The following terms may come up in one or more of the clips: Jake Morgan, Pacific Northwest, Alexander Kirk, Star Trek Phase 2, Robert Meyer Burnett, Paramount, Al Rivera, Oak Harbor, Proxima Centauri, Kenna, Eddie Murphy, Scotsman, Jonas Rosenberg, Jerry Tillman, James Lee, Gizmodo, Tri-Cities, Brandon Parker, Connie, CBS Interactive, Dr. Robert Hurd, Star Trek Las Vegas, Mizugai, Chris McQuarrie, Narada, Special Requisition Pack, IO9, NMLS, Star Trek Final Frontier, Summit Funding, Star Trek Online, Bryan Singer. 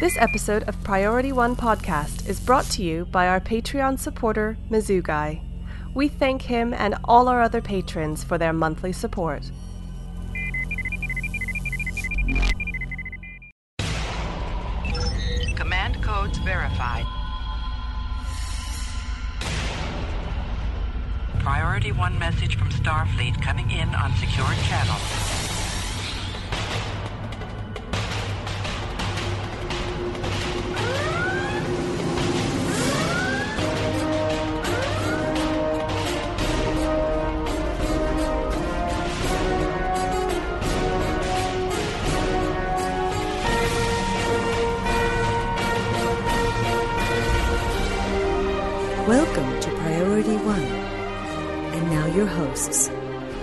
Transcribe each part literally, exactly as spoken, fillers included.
This episode of Priority One Podcast is brought to you by our Patreon supporter, Mizugai. We thank him and all our other patrons for their monthly support. Command codes verified. Priority One message from Starfleet coming in on secured channel.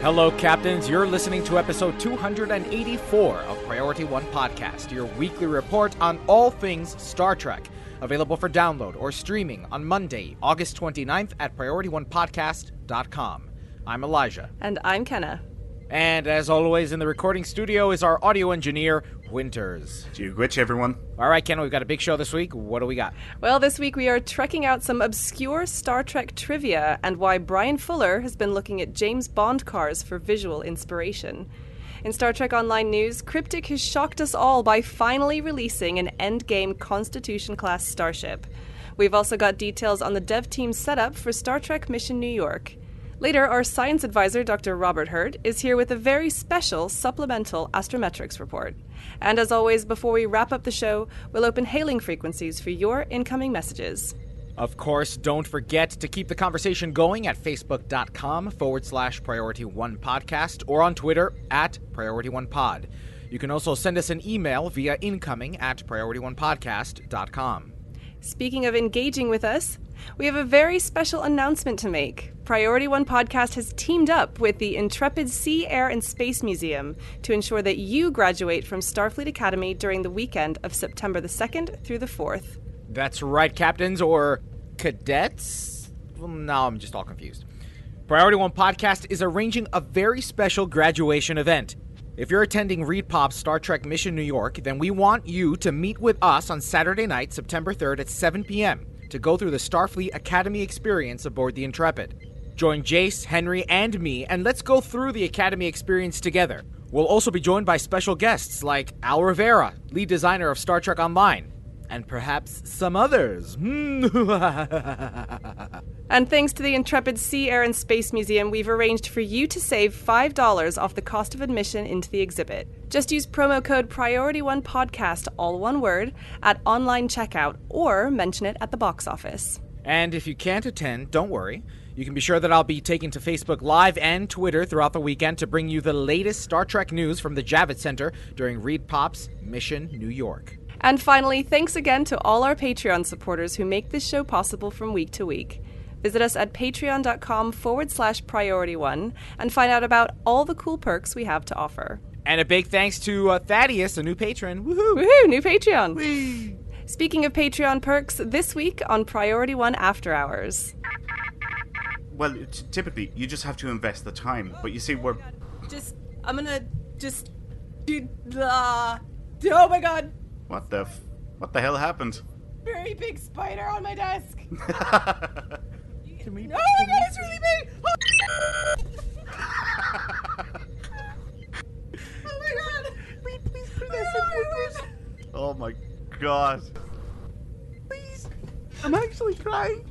Hello, Captains. You're listening to episode two hundred eighty-four of Priority One Podcast, your weekly report on all things Star Trek. Available for download or streaming on Monday, August twenty-ninth at priority one podcast dot com. I'm Elijah. And I'm Kenna. And as always, in the recording studio is our audio engineer, Winters. Gwitch, everyone. All right, Kenna, we've got a big show this week. What do we got? Well, this week we are trekking out some obscure Star Trek trivia and why Bryan Fuller has been looking at James Bond cars for visual inspiration. In Star Trek Online news, Cryptic has shocked us all by finally releasing an endgame Constitution-class starship. We've also got details on the dev team's setup for Star Trek Mission New York. Later, our science advisor, Doctor Robert Hurd, is here with a very special supplemental astrometrics report. And as always, before we wrap up the show, we'll open hailing frequencies for your incoming messages. Of course, don't forget to keep the conversation going at facebook.com forward slash priority one podcast or on Twitter at priority one pod. You can also send us an email via incoming at priority one podcast dot com. Speaking of engaging with us, we have a very special announcement to make. Priority One Podcast has teamed up with the Intrepid Sea, Air, and Space Museum to ensure that you graduate from Starfleet Academy during the weekend of September the second through the fourth. That's right, Captains, or Cadets? Well, now I'm just all confused. Priority One Podcast is arranging a very special graduation event. If you're attending Reed Pop's Star Trek Mission New York, then we want you to meet with us on Saturday night, September third at seven p.m. to go through the Starfleet Academy experience aboard the Intrepid. Join Jace, Henry, and me, and let's go through the Academy experience together. We'll also be joined by special guests like Al Rivera, lead designer of Star Trek Online, and perhaps some others. And thanks to the Intrepid Sea, Air, and Space Museum, we've arranged for you to save five dollars off the cost of admission into the exhibit. Just use promo code priority one podcast, all one word, at online checkout, or mention it at the box office. And if you can't attend, don't worry. You can be sure that I'll be taking to Facebook Live and Twitter throughout the weekend to bring you the latest Star Trek news from the Javits Center during Reed Pop's Mission New York. And finally, thanks again to all our Patreon supporters who make this show possible from week to week. Visit us at patreon.com forward slash priority one and find out about all the cool perks we have to offer. And a big thanks to uh, Thaddeus, a new patron. Woohoo! Woohoo! New Patreon! Whee! Speaking of Patreon perks, this week on Priority One After Hours. Well, t- typically, you just have to invest the time. Oh, but you see, we're... Just, I'm gonna just... do uh, Oh my god! What the f- what the hell happened? Very big spider on my desk. No, oh my god, it's really big! Oh my god! Please, please do this. Oh my god. Please. I'm actually crying.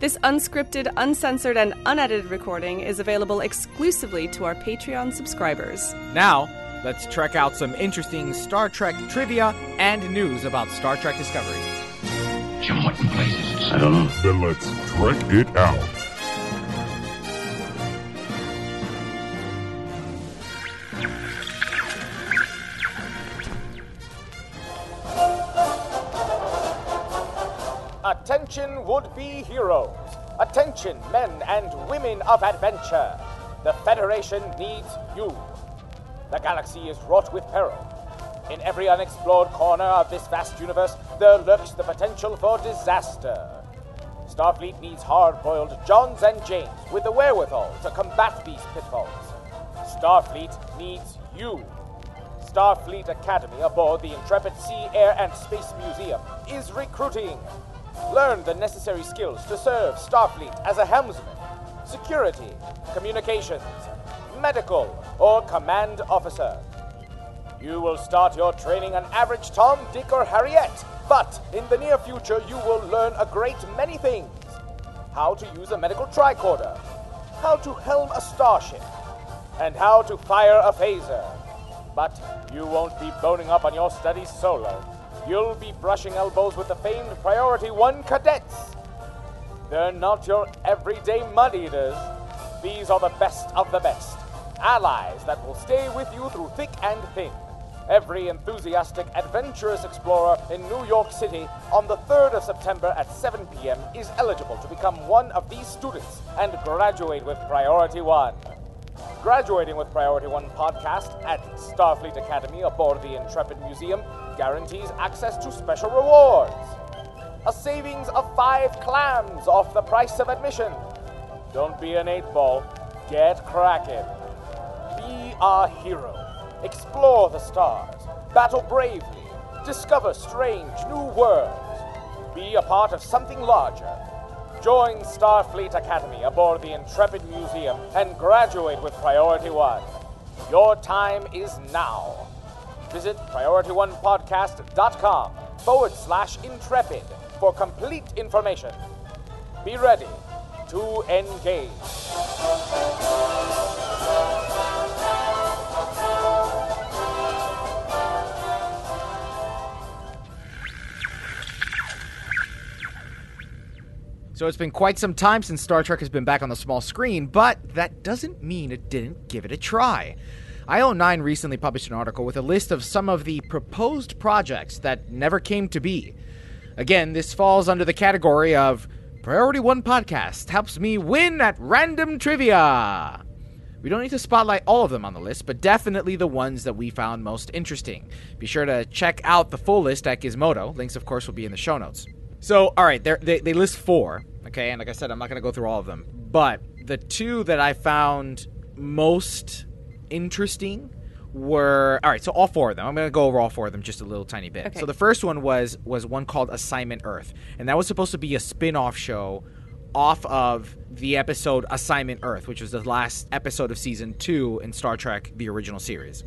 This unscripted, uncensored, and unedited recording is available exclusively to our Patreon subscribers. Now, let's check out some interesting Star Trek trivia and news about Star Trek Discovery. Jim, what place is it? I don't know. Then let's trek it out. Attention would-be heroes. Attention men and women of adventure. The Federation needs you. The galaxy is wrought with peril. In every unexplored corner of this vast universe, there lurks the potential for disaster. Starfleet needs hard-boiled Johns and Janes with the wherewithal to combat these pitfalls. Starfleet needs you. Starfleet Academy aboard the Intrepid Sea, Air, and Space Museum is recruiting. Learn the necessary skills to serve Starfleet as a helmsman, security, communications, medical, or command officer. You will start your training an average Tom, Dick, or Harriet, but in the near future you will learn a great many things. How to use a medical tricorder, how to helm a starship, and how to fire a phaser. But you won't be boning up on your studies solo. You'll be brushing elbows with the famed Priority One cadets. They're not your everyday mud eaters. These are the best of the best. Allies that will stay with you through thick and thin. Every enthusiastic, adventurous explorer in New York City on the third of September at seven p m is eligible to become one of these students and graduate with Priority One. Graduating with Priority One podcast at Starfleet Academy aboard the Intrepid Museum guarantees access to special rewards. A savings of five clams off the price of admission. Don't be an eight ball. Get cracking. Be our hero. Explore the stars. Battle bravely. Discover strange new worlds. Be a part of something larger. Join Starfleet Academy aboard the Intrepid Museum and graduate with Priority One. Your time is now. Visit priority one podcast dot com forward slash intrepid for complete information. Be ready to engage. So it's been quite some time since Star Trek has been back on the small screen, but that doesn't mean it didn't give it a try. I O nine recently published an article with a list of some of the proposed projects that never came to be. Again, this falls under the category of Priority One Podcast helps me win at random trivia. We don't need to spotlight all of them on the list, but definitely the ones that we found most interesting. Be sure to check out the full list at Gizmodo. Links, of course, will be in the show notes. So, all right, they, they list four. Okay, and like I said, I'm not going to go through all of them. But the two that I found most interesting were... All right, so all four of them. I'm going to go over all four of them just a little tiny bit. Okay. So the first one was was one called Assignment Earth. And that was supposed to be a spin-off show off of the episode Assignment Earth, which was the last episode of Season two in Star Trek, the original series.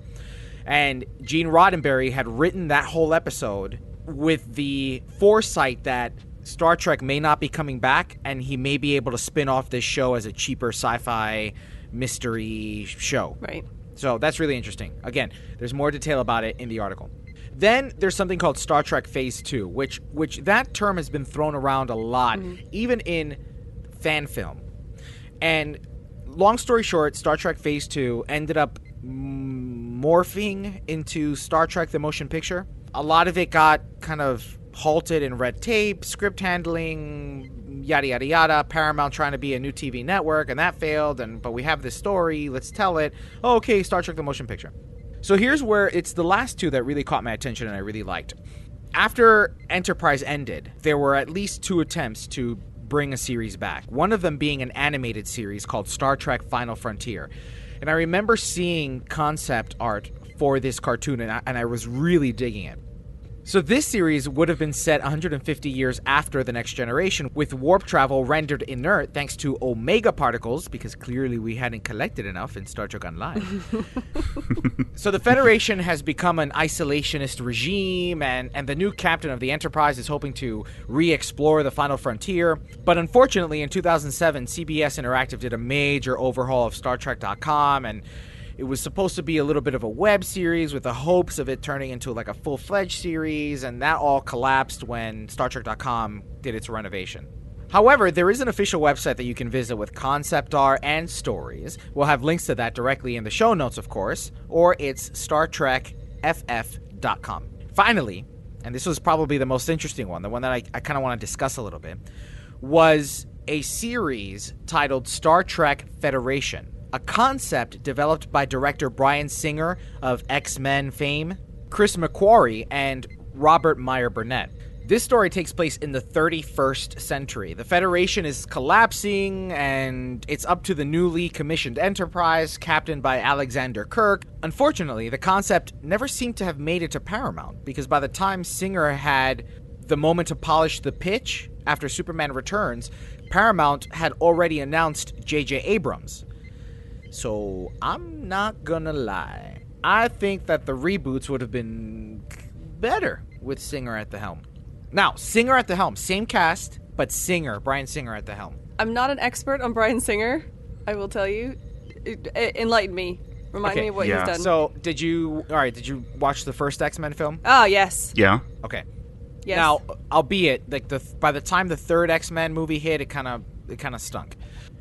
And Gene Roddenberry had written that whole episode with the foresight that Star Trek may not be coming back, and he may be able to spin off this show as a cheaper sci-fi mystery show. Right. So that's really interesting. Again, there's more detail about it in the article. Then there's something called Star Trek Phase two, which which that term has been thrown around a lot, mm-hmm. even in fan film. And long story short, Star Trek Phase two ended up morphing into Star Trek The Motion Picture. A lot of it got kind of halted in red tape, script handling, yada, yada, yada. Paramount trying to be a new T V network, and that failed. And but we have this story. Let's tell it. Oh, okay, Star Trek The Motion Picture. So here's where it's the last two that really caught my attention and I really liked. After Enterprise ended, there were at least two attempts to bring a series back, one of them being an animated series called Star Trek Final Frontier. And I remember seeing concept art for this cartoon, and I, and I was really digging it. So this series would have been set one hundred fifty years after The Next Generation, with warp travel rendered inert thanks to omega particles, because clearly we hadn't collected enough in Star Trek Online. So the Federation has become an isolationist regime, and, and the new captain of the Enterprise is hoping to re-explore the final frontier. But unfortunately, in two thousand seven, C B S Interactive did a major overhaul of Star Trek dot com, and it was supposed to be a little bit of a web series with the hopes of it turning into like a full-fledged series, and that all collapsed when Star Trek dot com did its renovation. However, there is an official website that you can visit with concept art and stories. We'll have links to that directly in the show notes, of course, or it's Star Trek F F dot com. Finally, and this was probably the most interesting one, the one that I, I kind of want to discuss a little bit, was a series titled Star Trek Federation, a concept developed by director Bryan Singer of X-Men fame, Chris McQuarrie, and Robert Meyer Burnett. This story takes place in the thirty-first century. The Federation is collapsing, and it's up to the newly commissioned Enterprise, captained by Alexander Kirk. Unfortunately, the concept never seemed to have made it to Paramount, because by the time Singer had the moment to polish the pitch after Superman Returns, Paramount had already announced J J. Abrams. So, I'm not gonna lie. I think that the reboots would have been better with Singer at the helm. Now, Singer at the helm. Same cast, but Singer, Bryan Singer at the helm. I'm not an expert on Bryan Singer, I will tell you. It, it, enlighten me. Remind okay. me of what yeah. he's done. So, did you... All right, did you watch the first X-Men film? Oh, yes. Yeah. Okay. Yes. Now, albeit, like the by the time the third X-Men movie hit, it kind of it kind of stunk.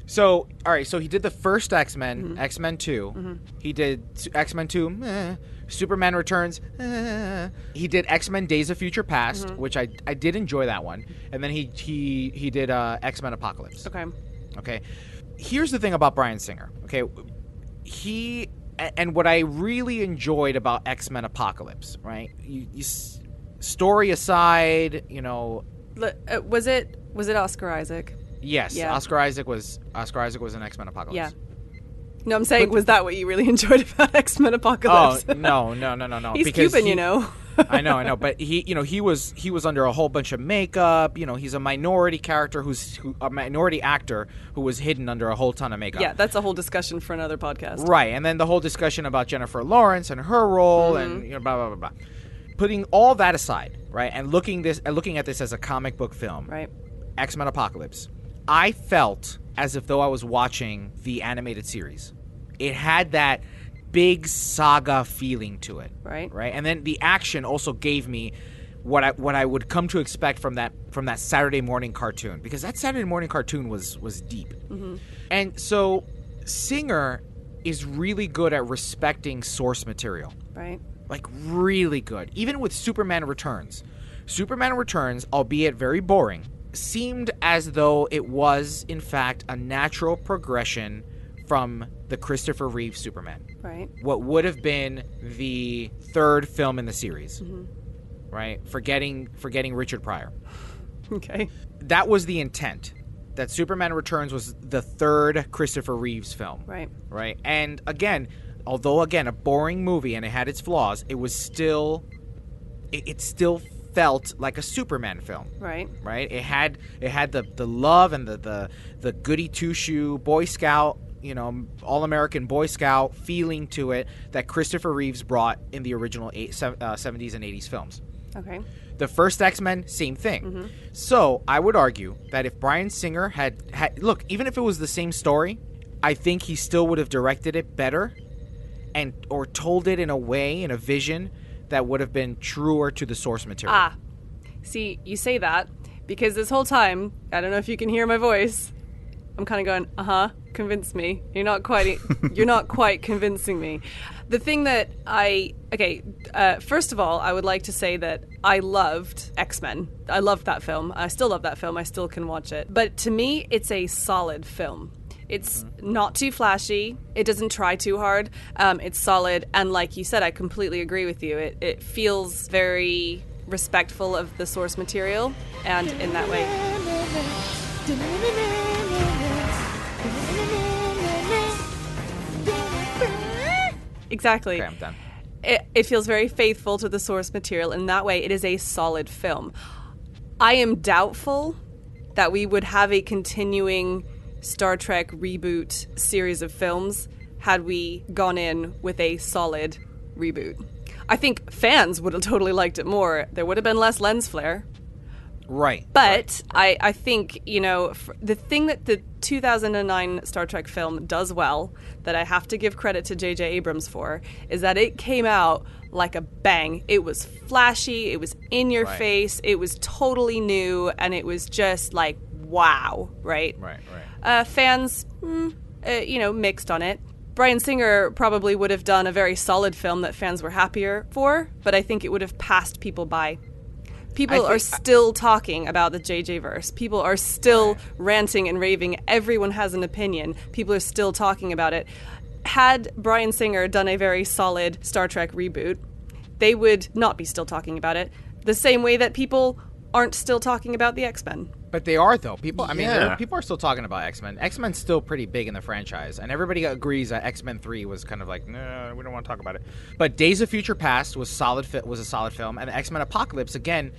So, all right, so he did the first X-Men, mm-hmm. X-Men two. Mm-hmm. He did X-Men two, eh. Superman Returns, eh. He did X-Men Days of Future Past, mm-hmm. which I I did enjoy that one. And then he he he did uh, X-Men Apocalypse. Okay. Okay. Here's the thing about Bryan Singer. Okay. He and what I really enjoyed about X-Men Apocalypse, right? You, you story aside, you know, was it was it Oscar Isaac? Yes, yeah. Oscar Isaac was Oscar Isaac was in X-Men Apocalypse. Yeah. No, I'm saying, but, was that what you really enjoyed about X-Men Apocalypse? Oh, no, no, no, no, no. He's because Cuban, he, you know. I know, I know, but he, you know, he was he was under a whole bunch of makeup. You know, he's a minority character who's who, a minority actor who was hidden under a whole ton of makeup. Yeah, that's a whole discussion for another podcast. Right, and then the whole discussion about Jennifer Lawrence and her role, mm-hmm. and you know, blah blah blah blah. Putting all that aside, right, and looking this, and looking at this as a comic book film, right, X-Men Apocalypse. I felt as if though I was watching the animated series. It had that big saga feeling to it, right? Right, and then the action also gave me what I what I would come to expect from that from that Saturday morning cartoon, because that Saturday morning cartoon was was deep, mm-hmm. and so Singer is really good at respecting source material, right? Like really good. Even with Superman Returns, Superman Returns, albeit very boring, seemed as though it was, in fact, a natural progression from the Christopher Reeves Superman. Right. What would have been the third film in the series, mm-hmm. right? Forgetting, forgetting Richard Pryor. Okay. That was the intent, that Superman Returns was the third Christopher Reeves film. Right. Right. And again, although, again, a boring movie and it had its flaws, it was still, it, it still felt like a Superman film. Right. Right? It had it had the, the love and the, the, the goody two-shoe Boy Scout, you know, All-American Boy Scout feeling to it that Christopher Reeves brought in the original eight, uh, seventies and eighties films. Okay. The first X-Men, same thing. Mm-hmm. So I would argue that if Bryan Singer had, had... Look, even if it was the same story, I think he still would have directed it better, and or told it in a way, in a vision that would have been truer to the source material. Ah, see, you say that because this whole time, I don't know if you can hear my voice, I'm kind of going, uh-huh, convince me. You're not quite, you're not quite convincing me. The thing that I, okay, uh, first of all, I would like to say that I loved X-Men. I loved that film. I still love that film. I still can watch it. But to me, it's a solid film. It's not too flashy. It doesn't try too hard. Um, it's solid. And like you said, I completely agree with you. It, it feels very respectful of the source material. And in that way. Exactly. Okay, I'm done. It, it feels very faithful to the source material. In that way, it is a solid film. I am doubtful that we would have a continuing Star Trek reboot series of films had we gone in with a solid reboot. I think fans would have totally liked it more. There would have been less lens flare. Right. But right. I, I think, you know, the thing that the two thousand nine Star Trek film does well, that I have to give credit to J J. Abrams for, is that it came out like a bang. It was flashy. It was in your right. face. It was totally new. And it was just like, wow. Right? Right, right. Uh, fans, mm, uh, you know, mixed on it. Bryan Singer probably would have done a very solid film that fans were happier for, but I think it would have passed people by. People are still I- talking about the J J-verse. People are still ranting and raving. Everyone has an opinion. People are still talking about it. Had Bryan Singer done a very solid Star Trek reboot, they would not be still talking about it. The same way that people aren't still talking about the X-Men. But they are, though. People, I mean, yeah. people are still talking about X-Men. X-Men's still pretty big in the franchise, and everybody agrees that X-Men three was kind of like, no, nah, we don't want to talk about it. But Days of Future Past was solid. Fi- was a solid film, and the X-Men Apocalypse again,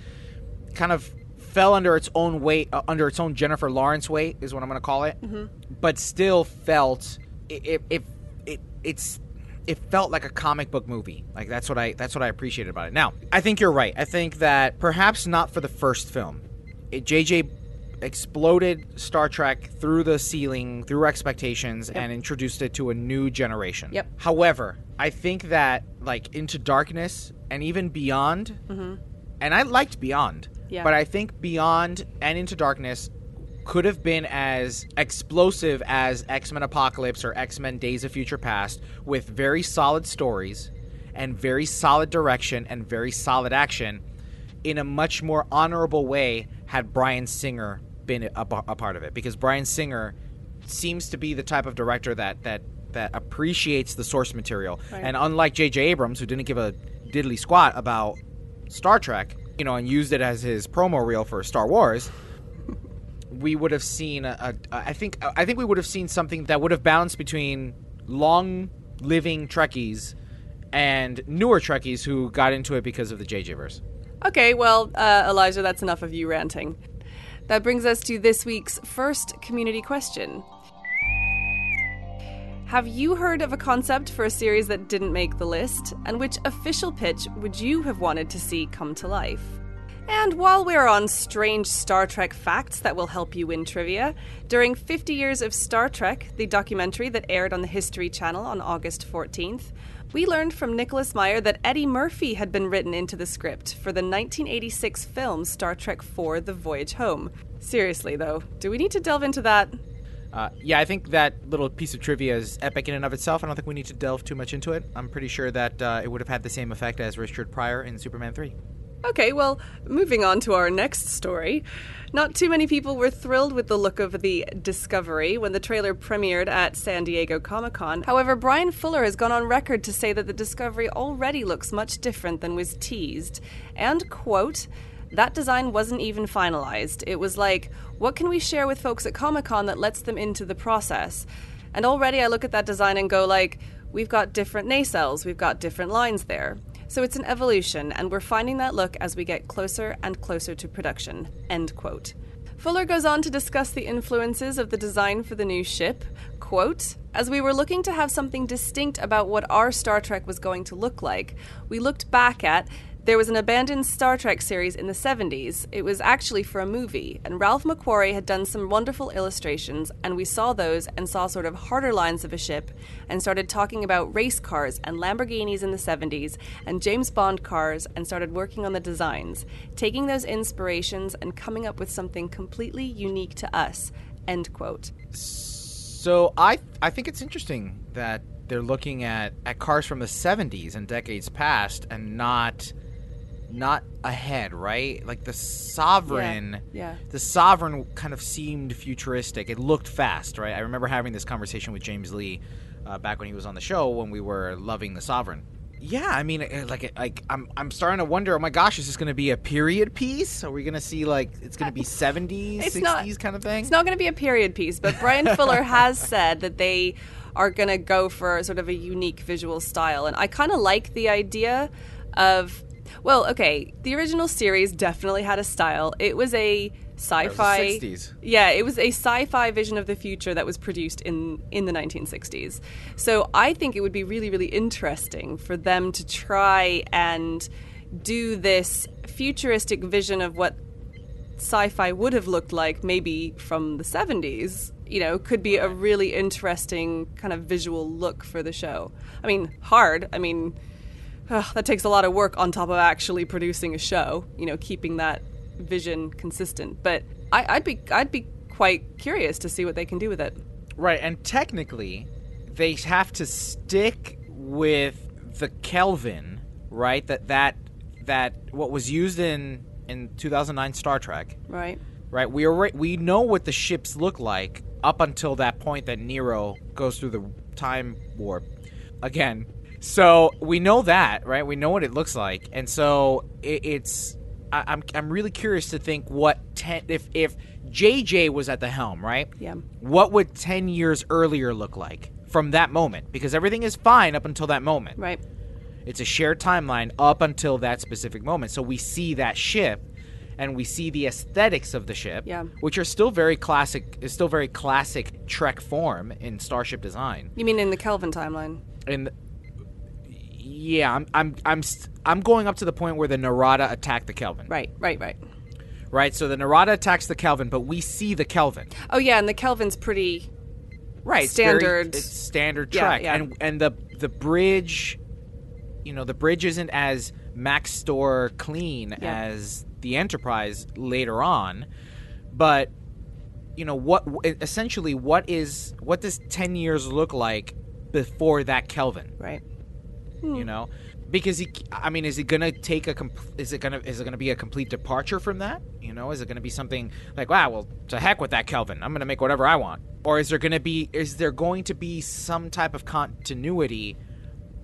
kind of fell under its own weight, uh, under its own Jennifer Lawrence weight is what I'm going to call it. Mm-hmm. But still felt it, it, it, it it's. It felt like a comic book movie. Like that's what I that's what I appreciated about it. Now, I think you're right. I think that perhaps not for the first film. J J exploded Star Trek through the ceiling, through expectations, yep. and introduced it to a new generation. Yep. However, I think that like Into Darkness and even Beyond, mm-hmm. and I liked Beyond, yeah. but I think Beyond and Into Darkness could have been as explosive as X-Men Apocalypse or X-Men Days of Future Past, with very solid stories and very solid direction and very solid action in a much more honorable way had Bryan Singer been a, a part of it. Because Bryan Singer seems to be the type of director that that, that appreciates the source material. Right. And unlike J J. Abrams, who didn't give a diddly squat about Star Trek, you know, and used it as his promo reel for Star Wars... we would have seen a, a, I think I think we would have seen something that would have balanced between long living Trekkies and newer Trekkies who got into it because of the J J-verse. Okay, well, uh, Elijah, that's enough of you ranting. That brings us to this week's first community question. Have you heard of a concept for a series that didn't make the list? And which official pitch would you have wanted to see come to life? And while we're on strange Star Trek facts that will help you win trivia, during fifty years of Star Trek, the documentary that aired on the History Channel on August fourteenth, we learned from Nicholas Meyer that Eddie Murphy had been written into the script for the nineteen eighty-six film Star Trek four The Voyage Home. Seriously, though, do we need to delve into that? Uh, yeah, I think that little piece of trivia is epic in and of itself. I don't think we need to delve too much into it. I'm pretty sure that uh, it would have had the same effect as Richard Pryor in Superman three. Okay, well, moving on to our next story. Not too many people were thrilled with the look of the Discovery when the trailer premiered at San Diego Comic-Con. However, Bryan Fuller has gone on record to say that the Discovery already looks much different than was teased. And, quote, that design wasn't even finalized. It was like, what can we share with folks at Comic-Con that lets them into the process? And already I look at that design and go like, we've got different nacelles, we've got different lines there. So it's an evolution, and we're finding that look as we get closer and closer to production, end quote. Fuller goes on to discuss the influences of the design for the new ship, quote, as we were looking to have something distinct about what our Star Trek was going to look like, we looked back at, there was an abandoned Star Trek series in the seventies. It was actually for a movie, and Ralph McQuarrie had done some wonderful illustrations, and we saw those and saw sort of harder lines of a ship and started talking about race cars and Lamborghinis in the seventies and James Bond cars and started working on the designs, taking those inspirations and coming up with something completely unique to us, end quote. So I I think it's interesting that they're looking at, at cars from the seventies and decades past and not... not ahead, right? Like the Sovereign, yeah. yeah. The Sovereign kind of seemed futuristic. It looked fast, right? I remember having this conversation with James Lee uh, back when he was on the show when we were loving the Sovereign. Yeah, I mean, like, like I'm, I'm starting to wonder. Oh my gosh, is this going to be a period piece? Are we going to see like it's going to be seventies, it's sixties not, kind of thing? It's not going to be a period piece, but Bryan Fuller has said that they are going to go for sort of a unique visual style, and I kind of like the idea of. Well, okay, the original series definitely had a style. It was a sci-fi... It was the sixties. Yeah, it was a sci-fi vision of the future that was produced in, in the nineteen sixties. So I think it would be really, really interesting for them to try and do this futuristic vision of what sci-fi would have looked like maybe from the seventies. You know, could be a really interesting kind of visual look for the show. I mean, hard. I mean... Oh, that takes a lot of work on top of actually producing a show, you know, keeping that vision consistent. But I, I'd be I'd be quite curious to see what they can do with it. Right, and technically, they have to stick with the Kelvin, right? That that that what was used in, in two thousand nine Star Trek. Right. Right. We are, we know what the ships look like up until that point that Nero goes through the time warp again. So we know that, right? We know what it looks like. And so it, it's I, I'm I'm really curious to think what ten if if J J was at the helm, right? Yeah. What would ten years earlier look like from that moment? Because everything is fine up until that moment, right? It's a shared timeline up until that specific moment. So we see that ship, and we see the aesthetics of the ship, yeah. which are still very classic. Is still very classic Trek form in starship design. You mean in the Kelvin timeline? In the, yeah, I'm I'm I'm I'm going up to the point where the Narada attacked the Kelvin. Right, right, right. Right, so the Narada attacks the Kelvin, but we see the Kelvin. Oh yeah, and the Kelvin's pretty right, standard. It's, very, it's standard Trek, yeah, yeah. and and the the bridge, you know, the bridge isn't as Max Store clean yeah. as the Enterprise later on, but you know what? Essentially, what is what does ten years look like before that Kelvin? Right. Hmm. You know, because he, I mean, is it gonna take a? Is it gonna? Is it gonna be a complete departure from that? You know, is it gonna be something like, wow, well, to heck with that Kelvin. I'm gonna make whatever I want. Or is there gonna be? Is there going to be some type of continuity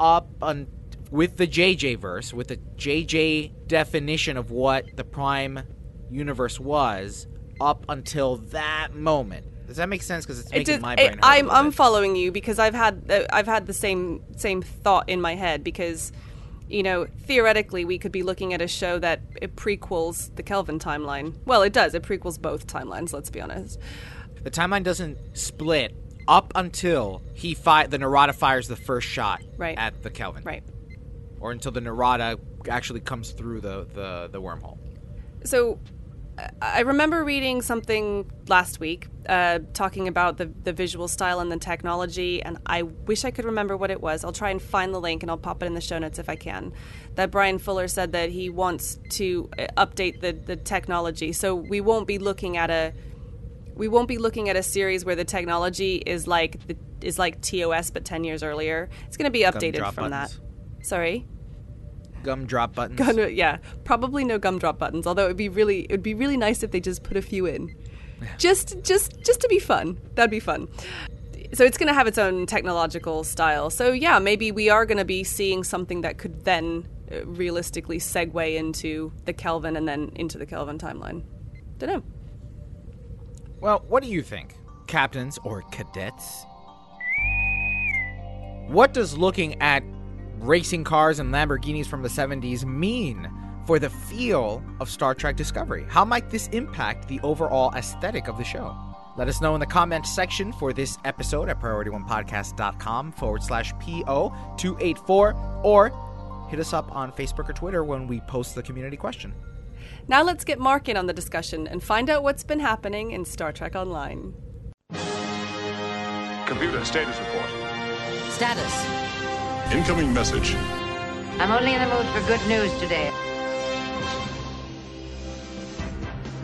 up on with the J J verse, with the J J definition of what the Prime Universe was up until that moment? Does that make sense? Because it's making it did, my brain. It, I'm unfollowing you because I've had uh, I've had the same same thought in my head because, you know, theoretically we could be looking at a show that it prequels the Kelvin timeline. Well, it does. It prequels both timelines. Let's be honest. The timeline doesn't split up until he fi- the Narada fires the first shot right. at the Kelvin, right? Or until the Narada actually comes through the the, the wormhole. So. I remember reading something last week uh, talking about the, the visual style and the technology, and I wish I could remember what it was. I'll try and find the link, and I'll pop it in the show notes if I can, that Bryan Fuller said that he wants to update the, the technology. So we won't be looking at a we won't be looking at a series where the technology is like the, is like T O S but ten years earlier. It's going to be updated from buttons. that. Sorry? Gumdrop buttons. Gun, yeah, probably no gumdrop buttons. Although it'd be really, it'd be really nice if they just put a few in, just, just, just to be fun. That'd be fun. So it's going to have its own technological style. So yeah, maybe we are going to be seeing something that could then realistically segue into the Kelvin and then into the Kelvin timeline. Don't know. Well, what do you think, captains or cadets? What does looking at racing cars and Lamborghinis from the seventies mean for the feel of Star Trek Discovery? How might this impact the overall aesthetic of the show? Let us know in the comments section for this episode at priority one podcast dot com forward slash P O two eighty-four, or hit us up on Facebook or Twitter when we post the community question. Now let's get Mark in on the discussion and find out what's been happening in Star Trek Online. Computer status report. Status. Incoming message. I'm only in the mood for good news today.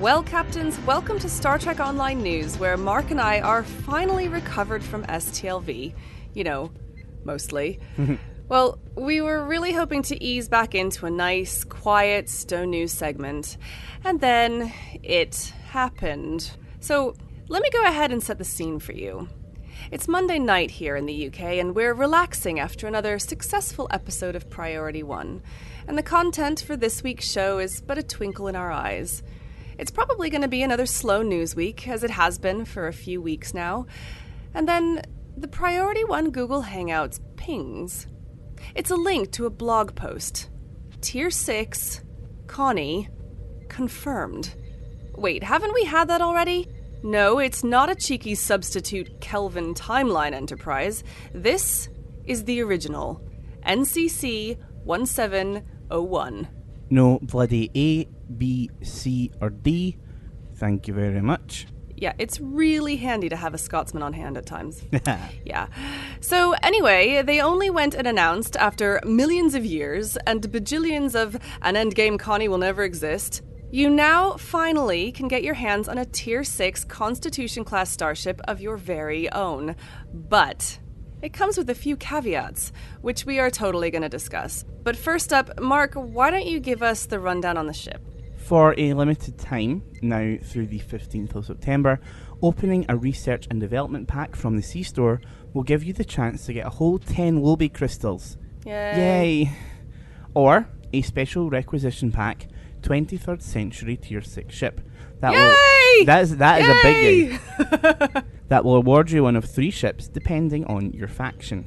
Well, captains, welcome to Star Trek Online News, where Mark and I are finally recovered from S T L V. You know, mostly. Well, we were really hoping to ease back into a nice, quiet Stone News segment. And then it happened. So let me go ahead and set the scene for you. It's Monday night here in the U K, and we're relaxing after another successful episode of Priority One. And the content for this week's show is but a twinkle in our eyes. It's probably going to be another slow news week, as it has been for a few weeks now. And then the Priority One Google Hangouts pings. It's a link to a blog post. Tier six, Connie, confirmed. Wait, haven't we had that already? No, it's not a cheeky substitute Kelvin timeline Enterprise. This is the original. N C C seventeen oh one. No bloody A, B, C, or D. Thank you very much. Yeah, it's really handy to have a Scotsman on hand at times. Yeah. So anyway, they only went and announced after millions of years and bajillions of an endgame Connie will never exist. You now finally can get your hands on a Tier six Constitution-class starship of your very own. But it comes with a few caveats, which we are totally going to discuss. But first up, Mark, why don't you give us the rundown on the ship? For a limited time, now through the fifteenth of September, opening a research and development pack from the Sea Store will give you the chance to get a whole ten Lobe crystals. Yay! Yay! Or a special requisition pack twenty-third century tier six ship. That Yay! Will, that is, that Yay! Is a biggie. That will award you one of three ships depending on your faction.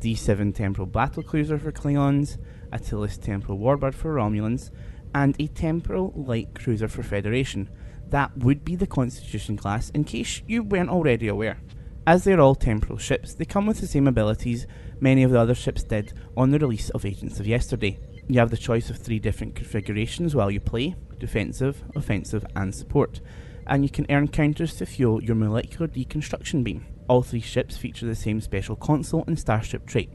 D seven Temporal Battlecruiser for Klingons, Attilis Temporal Warbird for Romulans, and a Temporal Light Cruiser for Federation. That would be the Constitution class, in case you weren't already aware. As they're all temporal ships, they come with the same abilities many of the other ships did on the release of Agents of Yesterday. You have the choice of three different configurations while you play: defensive, offensive, and support. And you can earn counters to fuel your molecular deconstruction beam. All three ships feature the same special console and starship trait.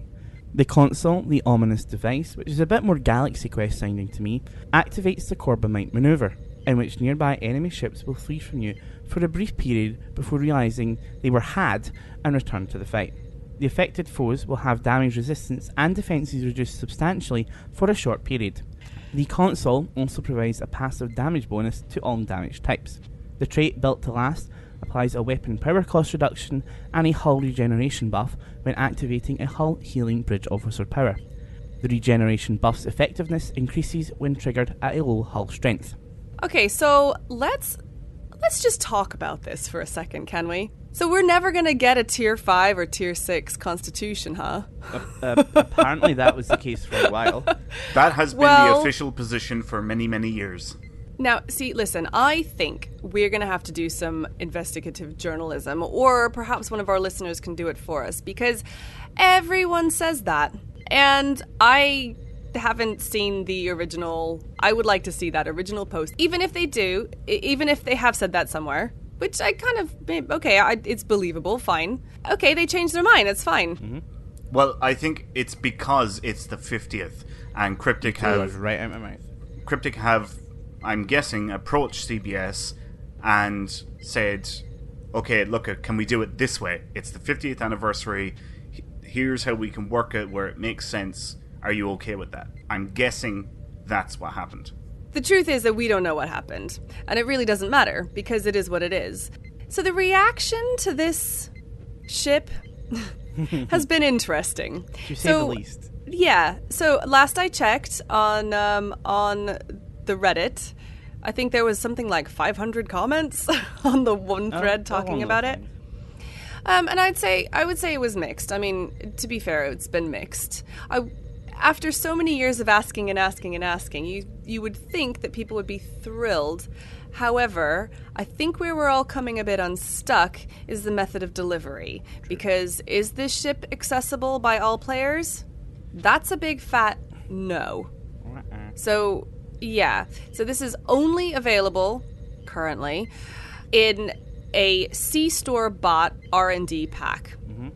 The console, the ominous device, which is a bit more Galaxy Quest sounding to me, activates the Corbomite manoeuvre, in which nearby enemy ships will flee from you for a brief period before realising they were had and return to the fight. The affected foes will have damage resistance and defences reduced substantially for a short period. The console also provides a passive damage bonus to all damage types. The trait Built to Last applies a weapon power cost reduction and a hull regeneration buff when activating a hull healing bridge officer power. The regeneration buff's effectiveness increases when triggered at a low hull strength. Okay, so let's let's just talk about this for a second, can we? So we're never going to get a tier five or tier six constitution, huh? Uh, uh, apparently that was the case for a while. That has been well, the official position for many, many years. Now, see, listen, I think we're going to have to do some investigative journalism, or perhaps one of our listeners can do it for us, because everyone says that. And I haven't seen the original. I would like to see that original post. Even if they do, even if they have said that somewhere, which I kind of, okay, I, it's believable, fine. Okay, they changed their mind, it's fine. Mm-hmm. Well, I think it's because it's the fiftieth, and Cryptic have... I was right out of my mouth. Cryptic have... I'm guessing, approached C B S and said, okay, look, can we do it this way? It's the fiftieth anniversary. Here's how we can work it where it makes sense. Are you okay with that? I'm guessing that's what happened. The truth is that we don't know what happened. And it really doesn't matter, because it is what it is. So the reaction to this ship has been interesting. To say the least. Yeah. So last I checked on um, on... the Reddit, I think there was something like five hundred comments on the one thread oh, talking about it. Um, and I'd say, I would say it was mixed. I mean, to be fair, it's been mixed. I, after so many years of asking and asking and asking, you, you would think that people would be thrilled. However, I think where we're all coming a bit unstuck is the method of delivery. Because is this ship accessible by all players? That's a big fat no. So... yeah, so this is only available currently in a C-Store bought R and D pack. Mm-hmm.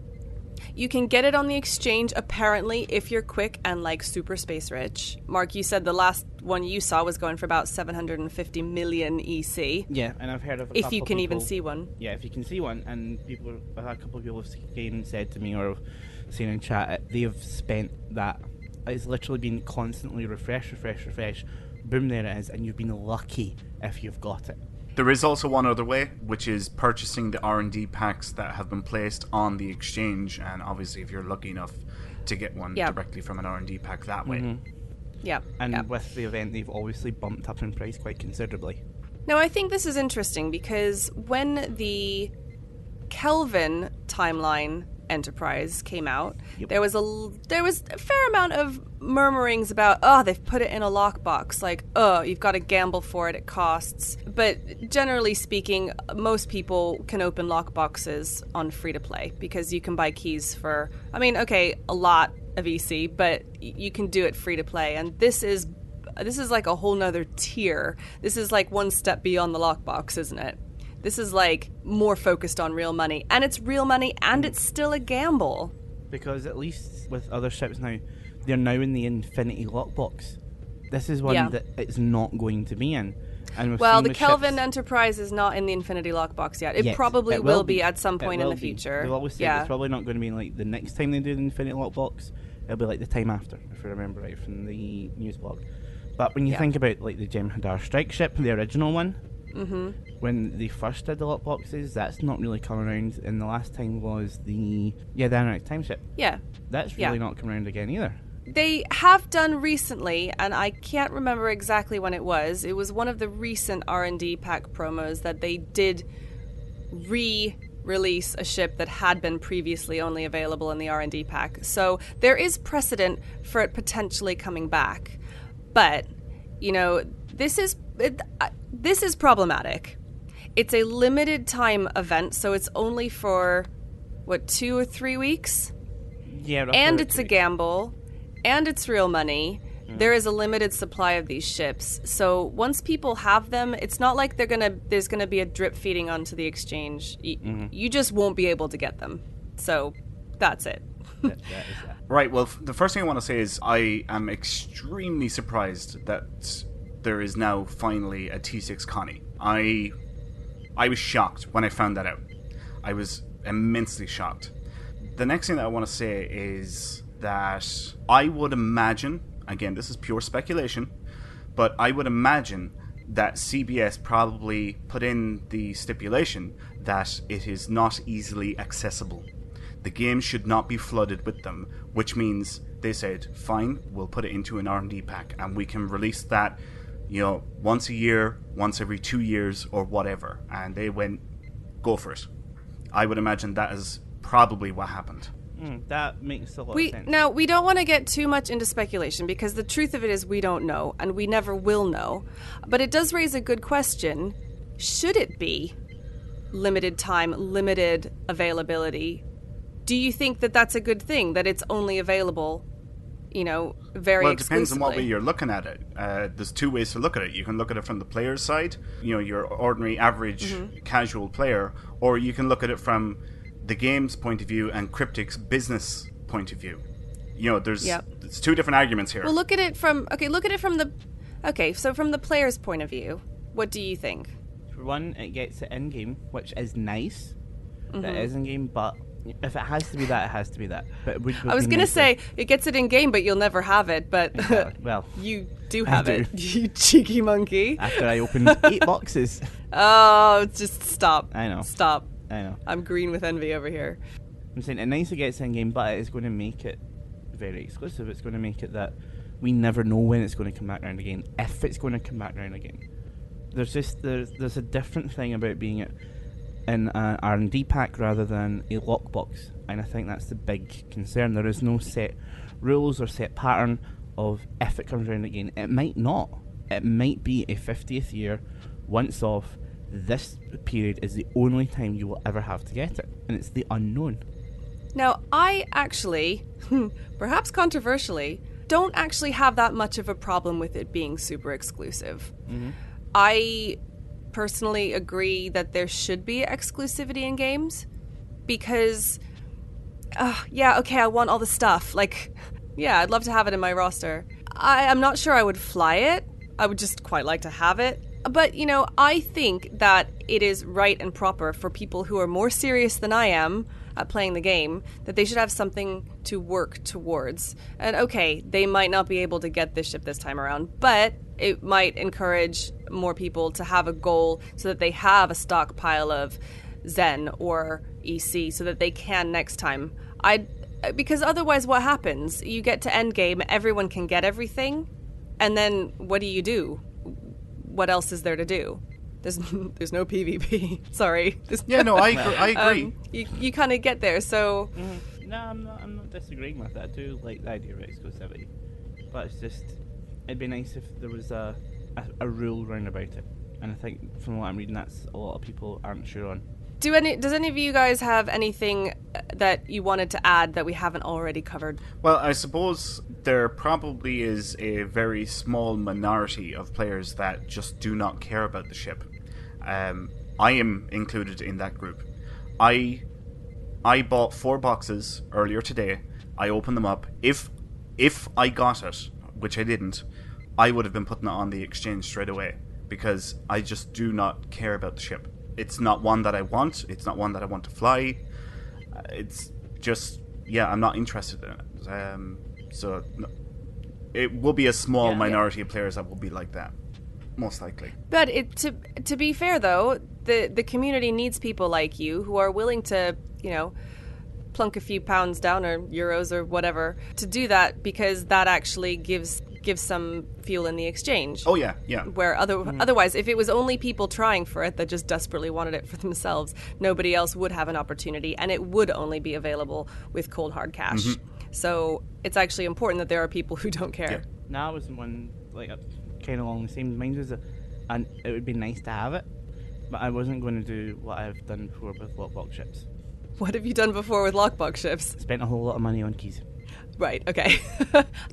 You can get it on the exchange, apparently, if you're quick and, like, super space rich. Mark, you said the last one you saw was going for about seven hundred fifty million E C. Yeah, and I've heard of a couple of people... If you can even see one. Yeah, if you can see one. And people, I've had a couple of people have came and said to me, or have seen in chat, they have spent that. It's literally been constantly refresh, refresh, refresh. Boom, there it is, and you've been lucky if you've got it. There is also one other way, which is purchasing the R and D packs that have been placed on the exchange, and obviously if you're lucky enough to get one yep. directly from an R and D pack that way. Mm-hmm. Yeah. And yep. with the event, they've obviously bumped up in price quite considerably. Now, I think this is interesting, because when the Kelvin timeline Enterprise came out, yep. there was a there was a fair amount of murmurings about, oh, they've put it in a lockbox, like, oh, you've got to gamble for it, it costs. But generally speaking, most people can open lockboxes on free-to-play, because you can buy keys for, I mean, okay, a lot of E C, but you can do it free-to-play, and this is this is like a whole nother tier. This is like one step beyond the lockbox, isn't it? This is, like, more focused on real money. And it's real money, and it's still a gamble. Because at least with other ships now, they're now in the Infinity Lockbox. This is one yeah. that it's not going to be in. And we've well, the Kelvin ships... Enterprise is not in the Infinity Lockbox yet. It yes, probably it will, will be. be at some point in the be. future. They've always said yeah. it's probably not going to be, like, the next time they do the Infinity Lockbox. It'll be, like, the time after, if I remember right, from the news blog. But when you yeah. think about, like, the Jem'Hadar Strike Ship, the original one, mm-hmm. when they first did the lockboxes, that's not really come around, and the last time was the yeah the anorak time ship. Yeah, that's really yeah. not come around again either. They have done recently, and I can't remember exactly when it was, it was one of the recent R and D pack promos that they did re-release a ship that had been previously only available in the R and D pack. So there is precedent for it potentially coming back. But, you know, this is it, uh, this is problematic. It's a limited time event, so it's only for, what, two or three weeks? Yeah. And it's a gamble. And it's real money. Mm. There is a limited supply of these ships. So once people have them, it's not like they're gonna. there's going to be a drip feeding onto the exchange. You, mm-hmm. you just won't be able to get them. So that's it. that, that is that. Right. Well, f- the first thing I want to say is I am extremely surprised that there is now finally a T six Connie. I, I was shocked when I found that out. I was immensely shocked. The next thing that I want to say is that I would imagine, again, this is pure speculation, but I would imagine that C B S probably put in the stipulation that it is not easily accessible. The game should not be flooded with them, which means they said, fine, we'll put it into an R and D pack and we can release that, you know, once a year, once every two years or whatever. And they went, go for it. I would imagine that is probably what happened. Mm, that makes a lot we, of sense. Now, we don't want to get too much into speculation because the truth of it is we don't know and we never will know. But it does raise a good question. Should it be limited time, limited availability? Do you think that that's a good thing, that it's only available, you know, very well, it depends on what way you're looking at it. Uh, there's two ways to look at it. You can look at it from the player's side, you know, your ordinary, average, mm-hmm. casual player, or you can look at it from the game's point of view and Cryptic's business point of view. You know, there's yep. it's two different arguments here. Well, look at it from okay, look at it from the okay, so from the player's point of view, what do you think? For one, it gets it in game, which is nice. Mm-hmm. That is in game, but if it has to be that, it has to be that. But it would, would I was going to say it gets it in game, but you'll never have it. But yeah, well, you do have I it, do. You cheeky monkey. After I opened eight boxes. Oh, just stop! I know, stop. I know. I'm green with envy over here. I'm saying it's nice it gets in game, but it's going to make it very exclusive. It's going to make it that we never know when it's going to come back around again, if it's going to come back around again. There's just there's there's a different thing about being it in an R and D pack rather than a lockbox, and I think that's the big concern. There is no set rules or set pattern of if it comes around again. It might not. It might be a fiftieth year, once off. This period is the only time you will ever have to get it, and it's the unknown. Now, I actually, perhaps controversially, don't actually have that much of a problem with it being super exclusive. Mm-hmm. I personally agree that there should be exclusivity in games because, uh, yeah, okay, I want all the stuff. Like, yeah, I'd love to have it in my roster. I, I'm not sure I would fly it. I would just quite like to have it. But, you know, I think that it is right and proper for people who are more serious than I am at playing the game, that they should have something to work towards. And, okay, they might not be able to get this ship this time around, but it might encourage more people to have a goal so that they have a stockpile of Zen or E C so that they can next time. I because otherwise what happens? You get to endgame, everyone can get everything, and then what do you do? What else is there to do? There's there's no P V P. Sorry. There's yeah, no, I agree. I agree. Um, you you kind of get there, so... Mm-hmm. No, I'm not, I'm not disagreeing with that. I do like the idea of exclusivity. But it's just... It'd be nice if there was a, a, a rule round about it. And I think, from what I'm reading, that's a lot of people aren't sure on. Do any? Does any of you guys have anything that you wanted to add that we haven't already covered? Well, I suppose there probably is a very small minority of players that just do not care about the ship. Um, I am included in that group. I I bought four boxes earlier today. I opened them up. If if I got it, which I didn't, I would have been putting it on the exchange straight away because I just do not care about the ship. It's not one that I want. It's not one that I want to fly. It's just, yeah, I'm not interested in it. Um, so no, it will be a small yeah, minority yeah. of players that will be like that, most likely. But it, to to be fair, though, the, the community needs people like you who are willing to, you know, plunk a few pounds down, or euros or whatever, to do that, because that actually gives gives some fuel in the exchange. Oh, yeah, yeah. Where other, mm. otherwise, if it was only people trying for it that just desperately wanted it for themselves, nobody else would have an opportunity, and it would only be available with cold, hard cash. Mm-hmm. So it's actually important that there are people who don't care. Yeah. Now was one, like, kind of along the same lines, and it would be nice to have it, but I wasn't going to do what I've done before with lockbox ships. What have you done before with lockbox ships? Spent a whole lot of money on keys. Right, okay.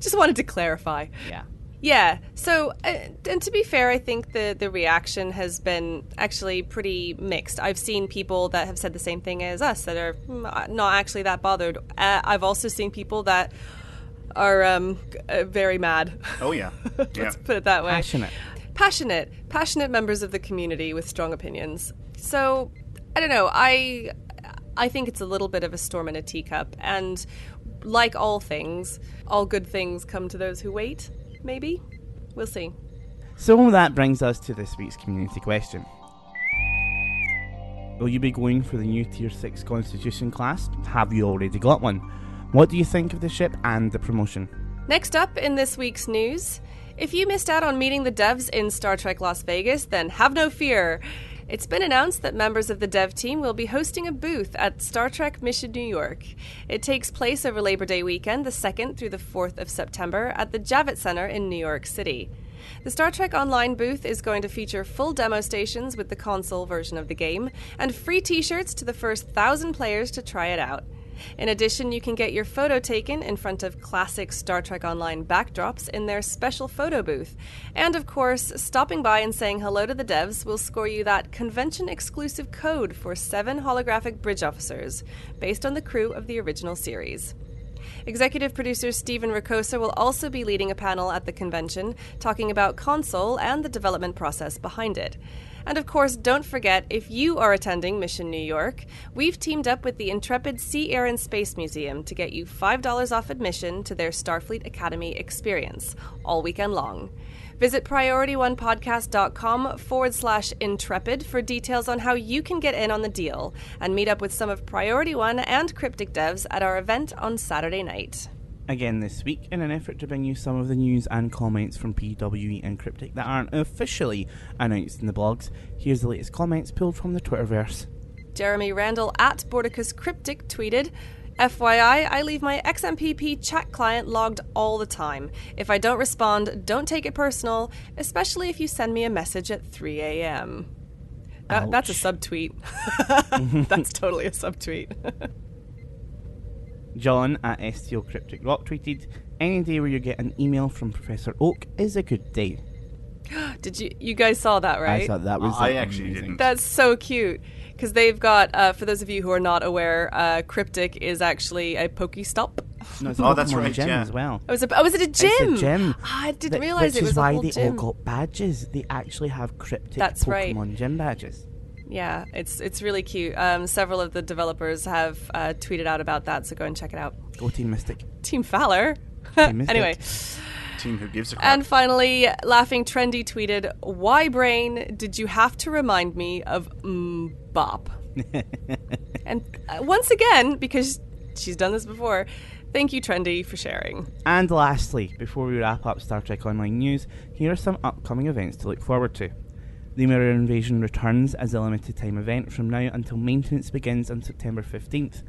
Just wanted to clarify. Yeah. Yeah, so, and to be fair, I think the, the reaction has been actually pretty mixed. I've seen people that have said the same thing as us, that are not actually that bothered. Uh, I've also seen people that are um, very mad. Oh, yeah. yeah. Let's put it that way. Passionate. Passionate. Passionate members of the community with strong opinions. So, I don't know, I, I think it's a little bit of a storm in a teacup, and like all things, all good things come to those who wait. Maybe. We'll see. So that brings us to this week's community question. Will you be going for the new Tier six Constitution class? Have you already got one? What do you think of the ship and the promotion? Next up in this week's news, if you missed out on meeting the devs in Star Trek Las Vegas, then have no fear. It's been announced that members of the dev team will be hosting a booth at Star Trek Mission New York. It takes place over Labor Day weekend, the second through the fourth of September, at the Javits Center in New York City. The Star Trek Online booth is going to feature full demo stations with the console version of the game, and free t-shirts to the first thousand players to try it out. In addition, you can get your photo taken in front of classic Star Trek Online backdrops in their special photo booth. And of course, stopping by and saying hello to the devs will score you that convention-exclusive code for seven holographic bridge officers, based on the crew of the original series. Executive producer Steven Rocosa will also be leading a panel at the convention, talking about console and the development process behind it. And of course, don't forget, if you are attending Mission New York, we've teamed up with the Intrepid Sea, Air, and Space Museum to get you five dollars off admission to their Starfleet Academy experience, all weekend long. Visit priority one podcast dot com forward slash intrepid for details on how you can get in on the deal and meet up with some of Priority One and Cryptic devs at our event on Saturday night. Again this week, in an effort to bring you some of the news and comments from P W E and Cryptic that aren't officially announced in the blogs, here's the latest comments pulled from the Twitterverse. Jeremy Randall at Borticus Cryptic tweeted, F Y I, I leave my X M P P chat client logged all the time. If I don't respond, don't take it personal, especially if you send me a message at three a.m. That, that's a subtweet. That's totally a subtweet. John at S T O Cryptic Rock tweeted, any day where you get an email from Professor Oak is a good day. Did you you guys saw that, right? I saw that. Was, I like, actually amazing. Didn't. That's so cute. Because they've got, uh, for those of you who are not aware, uh, Cryptic is actually a Pokestop. No, it's oh, that's right, gym yeah. as well. Oh, was it, oh, it a gym? It's a gym. Oh, I didn't the, realise it was a whole gym. Which is why they all got badges. They actually have Cryptic that's Pokemon right. gym badges. Yeah, it's it's really cute. Um, several of the developers have uh, tweeted out about that, so go and check it out. Go Team Mystic. Team Fowler. Team Mystic. Anyway. Team who gives a crap. And finally, Laughing Trendy tweeted, why, Brain, did you have to remind me of Mbop? And uh, once again, because she's done this before, thank you, Trendy, for sharing. And lastly, before we wrap up Star Trek Online news, here are some upcoming events to look forward to. The Mirror Invasion returns as a limited time event from now until maintenance begins on September fifteenth.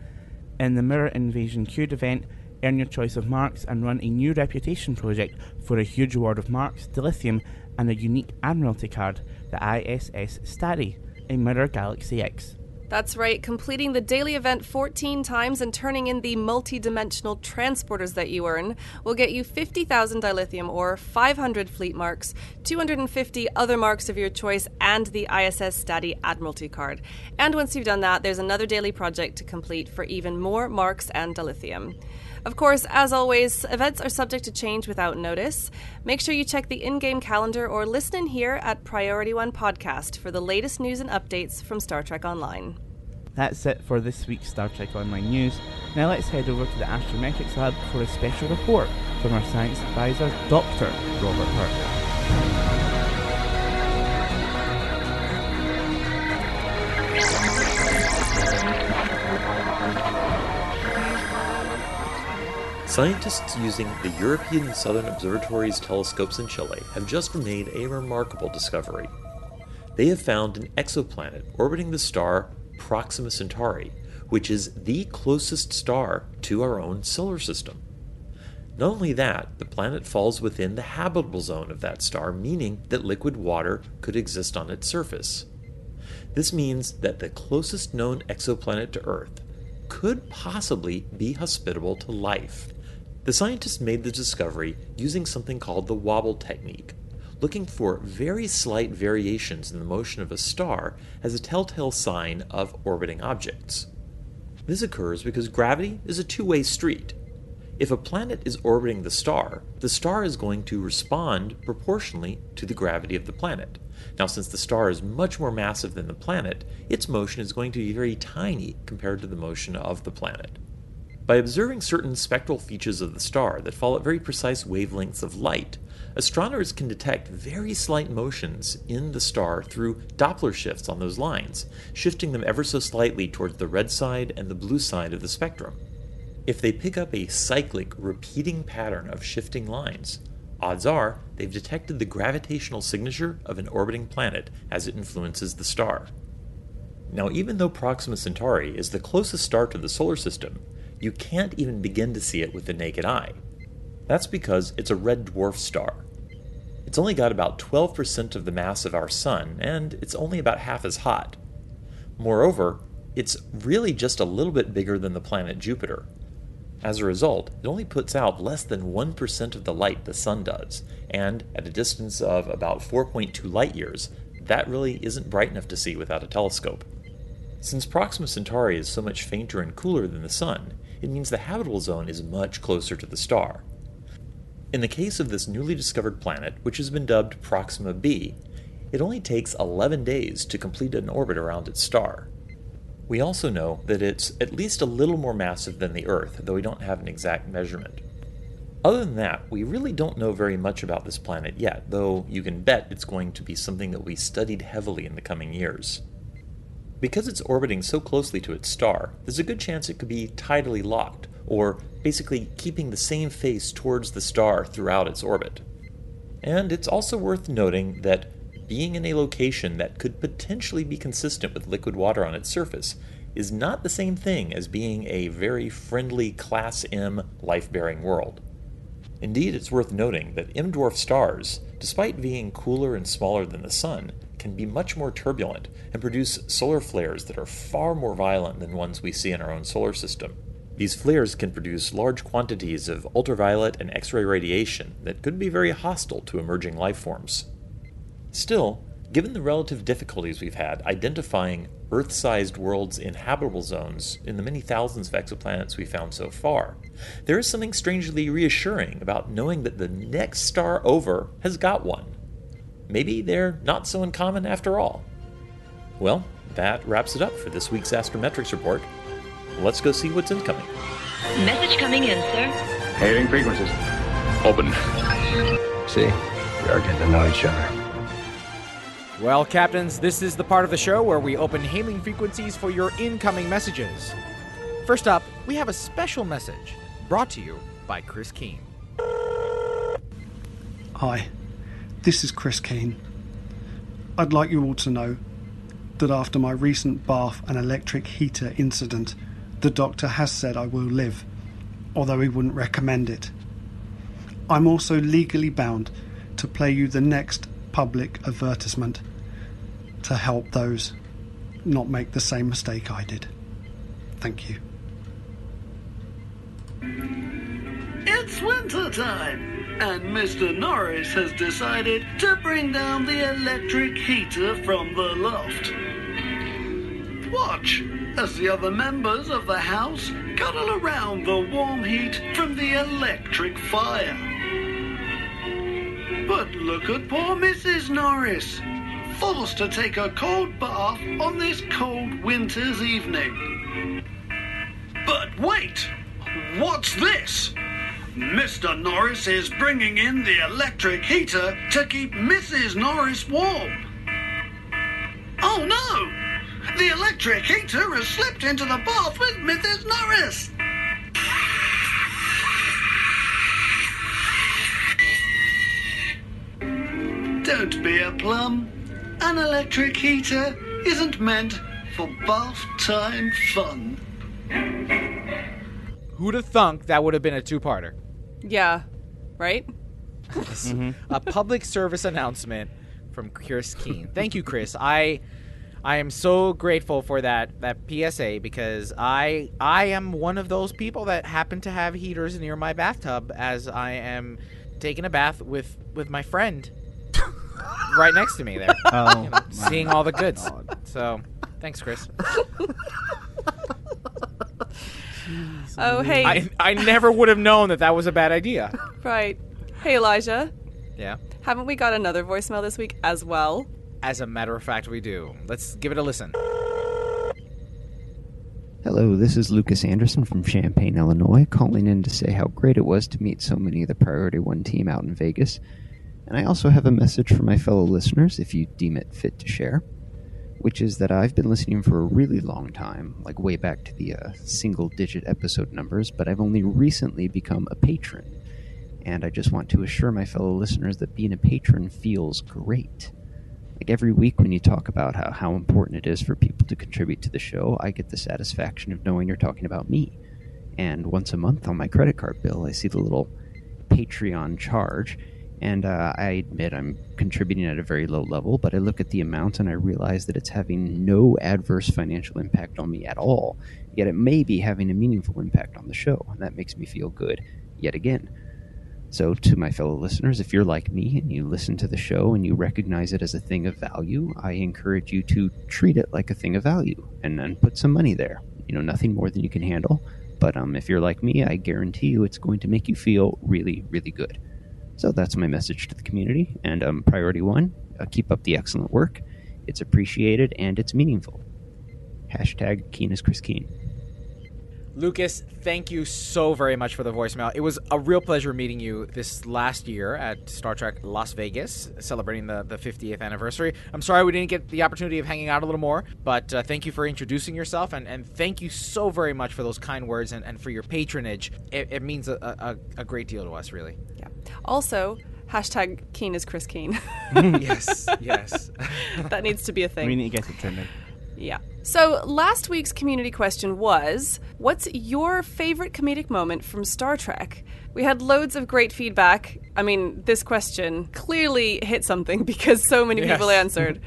In the Mirror Invasion Cued event, earn your choice of marks and run a new reputation project for a huge award of marks, dilithium, and a unique Admiralty card, the I S S Starry, a Mirror Galaxy X. That's right, completing the daily event fourteen times and turning in the multi-dimensional transporters that you earn will get you fifty thousand dilithium ore, five hundred fleet marks, two hundred fifty other marks of your choice, and the I S S Stati Admiralty card. And once you've done that, there's another daily project to complete for even more marks and dilithium. Of course, as always, events are subject to change without notice. Make sure you check the in-game calendar or listen in here at Priority One Podcast for the latest news and updates from Star Trek Online. That's it for this week's Star Trek Online news. Now let's head over to the Astrometrics Lab for a special report from our science advisor, Doctor Robert Hurt. Scientists using the European Southern Observatory's telescopes in Chile have just made a remarkable discovery. They have found an exoplanet orbiting the star Proxima Centauri, which is the closest star to our own solar system. Not only that, the planet falls within the habitable zone of that star, meaning that liquid water could exist on its surface. This means that the closest known exoplanet to Earth could possibly be hospitable to life. The scientists made the discovery using something called the wobble technique, looking for very slight variations in the motion of a star as a telltale sign of orbiting objects. This occurs because gravity is a two-way street. If a planet is orbiting the star, the star is going to respond proportionally to the gravity of the planet. Now, since the star is much more massive than the planet, its motion is going to be very tiny compared to the motion of the planet. By observing certain spectral features of the star that fall at very precise wavelengths of light, astronomers can detect very slight motions in the star through Doppler shifts on those lines, shifting them ever so slightly towards the red side and the blue side of the spectrum. If they pick up a cyclic, repeating pattern of shifting lines, odds are they've detected the gravitational signature of an orbiting planet as it influences the star. Now, even though Proxima Centauri is the closest star to the solar system, you can't even begin to see it with the naked eye. That's because it's a red dwarf star. It's only got about twelve percent of the mass of our sun, and it's only about half as hot. Moreover, it's really just a little bit bigger than the planet Jupiter. As a result, it only puts out less than one percent of the light the sun does, and at a distance of about four point two light years, that really isn't bright enough to see without a telescope. Since Proxima Centauri is so much fainter and cooler than the sun, it means the habitable zone is much closer to the star. In the case of this newly discovered planet, which has been dubbed Proxima b, it only takes eleven days to complete an orbit around its star. We also know that it's at least a little more massive than the Earth, though we don't have an exact measurement. Other than that, we really don't know very much about this planet yet, though you can bet it's going to be something that we studied heavily in the coming years. Because it's orbiting so closely to its star, there's a good chance it could be tidally locked, or basically keeping the same face towards the star throughout its orbit. And it's also worth noting that being in a location that could potentially be consistent with liquid water on its surface is not the same thing as being a very friendly Class M life-bearing world. Indeed, it's worth noting that M-dwarf stars, despite being cooler and smaller than the sun, can be much more turbulent and produce solar flares that are far more violent than ones we see in our own solar system. These flares can produce large quantities of ultraviolet and X-ray radiation that could be very hostile to emerging life forms. Still, given the relative difficulties we've had identifying Earth-sized worlds in habitable zones in the many thousands of exoplanets we've found so far, there is something strangely reassuring about knowing that the next star over has got one. Maybe they're not so uncommon after all. Well, that wraps it up for this week's Astrometrics Report. Let's go see what's incoming. Message coming in, sir. Hailing frequencies. Open. See, we are getting to know each other. Well, Captains, this is the part of the show where we open hailing frequencies for your incoming messages. First up, we have a special message, brought to you by Chris Keane. Hi, this is Chris Keane. I'd like you all to know that after my recent bath and electric heater incident, the doctor has said I will live, although he wouldn't recommend it. I'm also legally bound to play you the next public advertisement to help those not make the same mistake I did. Thank you. It's winter time, and Mister Norris has decided to bring down the electric heater from the loft. Watch as the other members of the house cuddle around the warm heat from the electric fire. But look at poor Missus Norris, forced to take a cold bath on this cold winter's evening. But wait, what's this? Mister Norris is bringing in the electric heater to keep Missus Norris warm. Oh no, the electric heater has slipped into the bath with Missus Norris. Don't be a plum. An electric heater isn't meant for bath time fun. Who'd have thunk that would have been a two-parter? Yeah, right? Mm-hmm. A public service announcement from Chris Keane. Thank you, Chris. I I am so grateful for that that P S A because I I am one of those people that happen to have heaters near my bathtub as I am taking a bath with, with my friend right next to me there. Oh, you know, seeing all the goods. God. So, thanks, Chris. Jeez, oh, man. Hey. I, I never would have known that that was a bad idea. Right. Hey, Elijah. Yeah? Haven't we got another voicemail this week as well? As a matter of fact, we do. Let's give it a listen. Hello, this is Lucas Anderson from Champaign, Illinois, calling in to say how great it was to meet so many of the Priority One team out in Vegas. And I also have a message for my fellow listeners, if you deem it fit to share, which is that I've been listening for a really long time, like way back to the uh, single-digit episode numbers, but I've only recently become a patron. And I just want to assure my fellow listeners that being a patron feels great. Like every week when you talk about how, how important it is for people to contribute to the show, I get the satisfaction of knowing you're talking about me. And once a month on my credit card bill, I see the little Patreon charge. And uh, I admit I'm contributing at a very low level, but I look at the amount and I realize that it's having no adverse financial impact on me at all, yet it may be having a meaningful impact on the show, and that makes me feel good yet again. So to my fellow listeners, if you're like me and you listen to the show and you recognize it as a thing of value, I encourage you to treat it like a thing of value and then put some money there. You know, nothing more than you can handle, but um, if you're like me, I guarantee you it's going to make you feel really, really good. So that's my message to the community. And um, Priority One, uh, keep up the excellent work. It's appreciated and it's meaningful. Hashtag Keen is Chris Keen. Lucas, thank you so very much for the voicemail. It was a real pleasure meeting you this last year at Star Trek Las Vegas, celebrating the, the fiftieth anniversary. I'm sorry we didn't get the opportunity of hanging out a little more, but uh, thank you for introducing yourself, and, and thank you so very much for those kind words and, and for your patronage. It, it means a, a, a great deal to us, really. Yeah. Also, hashtag Keen is Chris Keen. Yes, yes. That needs to be a thing. We need to get it trending. Yeah. So last week's community question was, what's your favorite comedic moment from Star Trek? We had loads of great feedback. I mean, this question clearly hit something because so many yes. people answered.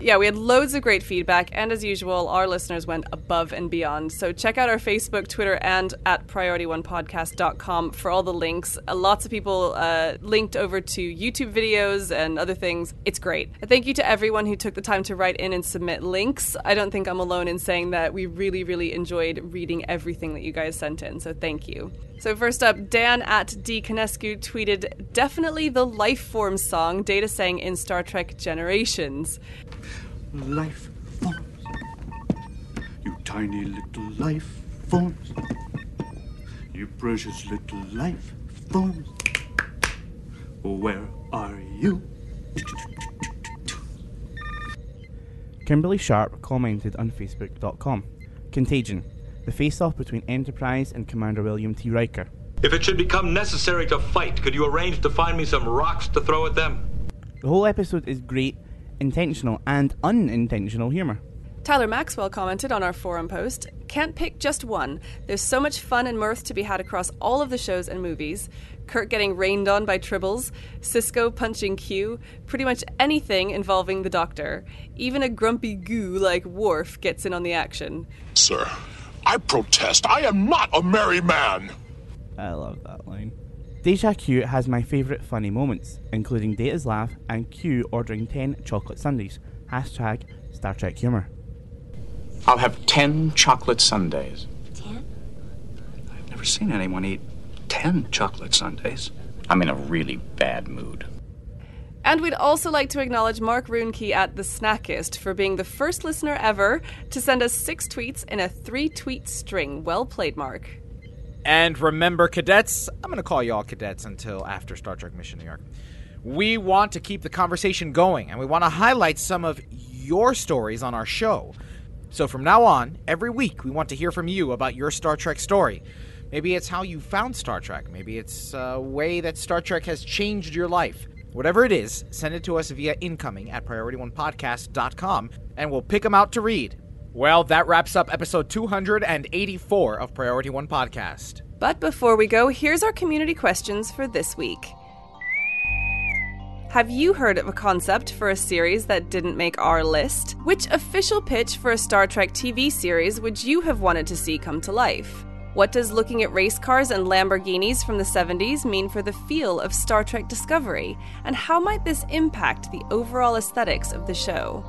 Yeah, we had loads of great feedback. And as usual, our listeners went above and beyond. So check out our Facebook, Twitter, and at priority one podcast dot com for all the links. Uh, lots of people uh, linked over to YouTube videos and other things. It's great. Thank you to everyone who took the time to write in and submit links. I don't think I'm alone in saying that we really, really enjoyed reading everything that you guys sent in. So thank you. So first up, Dan at D. Kinescu tweeted, definitely the Lifeform song Data sang in Star Trek Generations. Lifeforms, you tiny little lifeforms, you precious little lifeforms, where are you? Kimberly Sharp commented on Facebook dot com, Contagion, the face-off between Enterprise and Commander William T. Riker. If it should become necessary to fight, could you arrange to find me some rocks to throw at them? The whole episode is great, intentional and unintentional humour. Tyler Maxwell commented on our forum post, can't pick just one. There's so much fun and mirth to be had across all of the shows and movies. Kirk getting rained on by Tribbles, Cisco punching Q, pretty much anything involving the Doctor. Even a grumpy goo like Worf gets in on the action. Sir, I protest. I am not a merry man. I love that line. Deja Q has my favourite funny moments, including Data's laugh and Q ordering ten chocolate sundaes. Hashtag Star Trek humour. I'll have ten chocolate sundaes. Ten? I've never seen anyone eat ten chocolate sundaes. I'm in a really bad mood. And we'd also like to acknowledge Mark Roonke at The Snackist for being the first listener ever to send us six tweets in a three-tweet string. Well played, Mark. And remember, cadets, I'm going to call you all cadets until after Star Trek Mission New York. We want to keep the conversation going, and we want to highlight some of your stories on our show. So from now on, every week, we want to hear from you about your Star Trek story. Maybe it's how you found Star Trek. Maybe it's a way that Star Trek has changed your life. Whatever it is, send it to us via incoming at priority one podcast dot com, and we'll pick them out to read. Well, that wraps up episode two hundred eighty-four of Priority One Podcast. But before we go, here's our community questions for this week. Have you heard of a concept for a series that didn't make our list? Which official pitch for a Star Trek T V series would you have wanted to see come to life? What does looking at race cars and Lamborghinis from the seventies mean for the feel of Star Trek Discovery? And how might this impact the overall aesthetics of the show?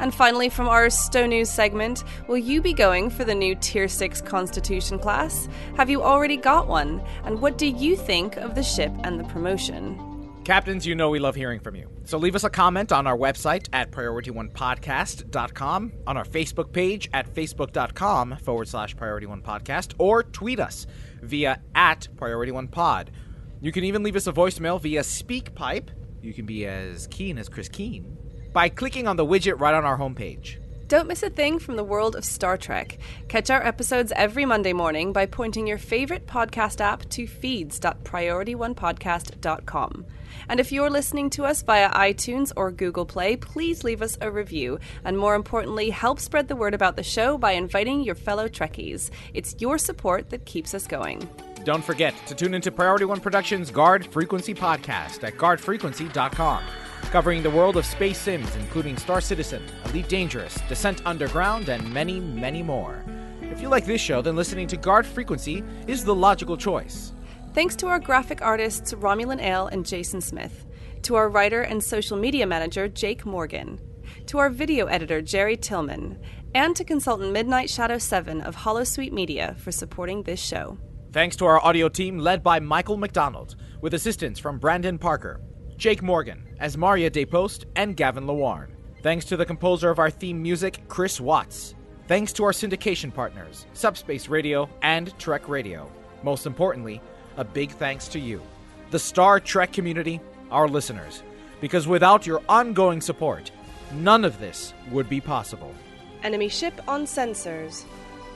And finally, from our Sto News segment, will you be going for the new Tier six Constitution class? Have you already got one? And what do you think of the ship and the promotion? Captains, you know we love hearing from you. So leave us a comment on our website at priority one podcast dot com, on our Facebook page at facebook.com forward slash priority one podcast, or tweet us via at priority one pod. You can even leave us a voicemail via SpeakPipe. You can be as keen as Chris Keen by clicking on the widget right on our homepage. Don't miss a thing from the world of Star Trek. Catch our episodes every Monday morning by pointing your favorite podcast app to feeds dot priority one podcast dot com. And if you're listening to us via iTunes or Google Play, please leave us a review. And more importantly, help spread the word about the show by inviting your fellow Trekkies. It's your support that keeps us going. Don't forget to tune into Priority One Productions' Guard Frequency podcast at guard frequency dot com. Covering the world of space sims, including Star Citizen, Elite Dangerous, Descent Underground, and many, many more. If you like this show, then listening to Guard Frequency is the logical choice. Thanks to our graphic artists Romulan Ale and Jason Smith, to our writer and social media manager Jake Morgan, to our video editor Jerry Tillman, and to consultant Midnight Shadow seven of Holosuite Media for supporting this show. Thanks to our audio team led by Michael McDonald, with assistance from Brandon Parker, Jake Morgan, as Maria DePost, and Gavin LaWarn. Thanks to the composer of our theme music, Chris Watts. Thanks to our syndication partners, Subspace Radio and Trek Radio. Most importantly, a big thanks to you, the Star Trek community, our listeners, because without your ongoing support, none of this would be possible. Enemy ship on sensors.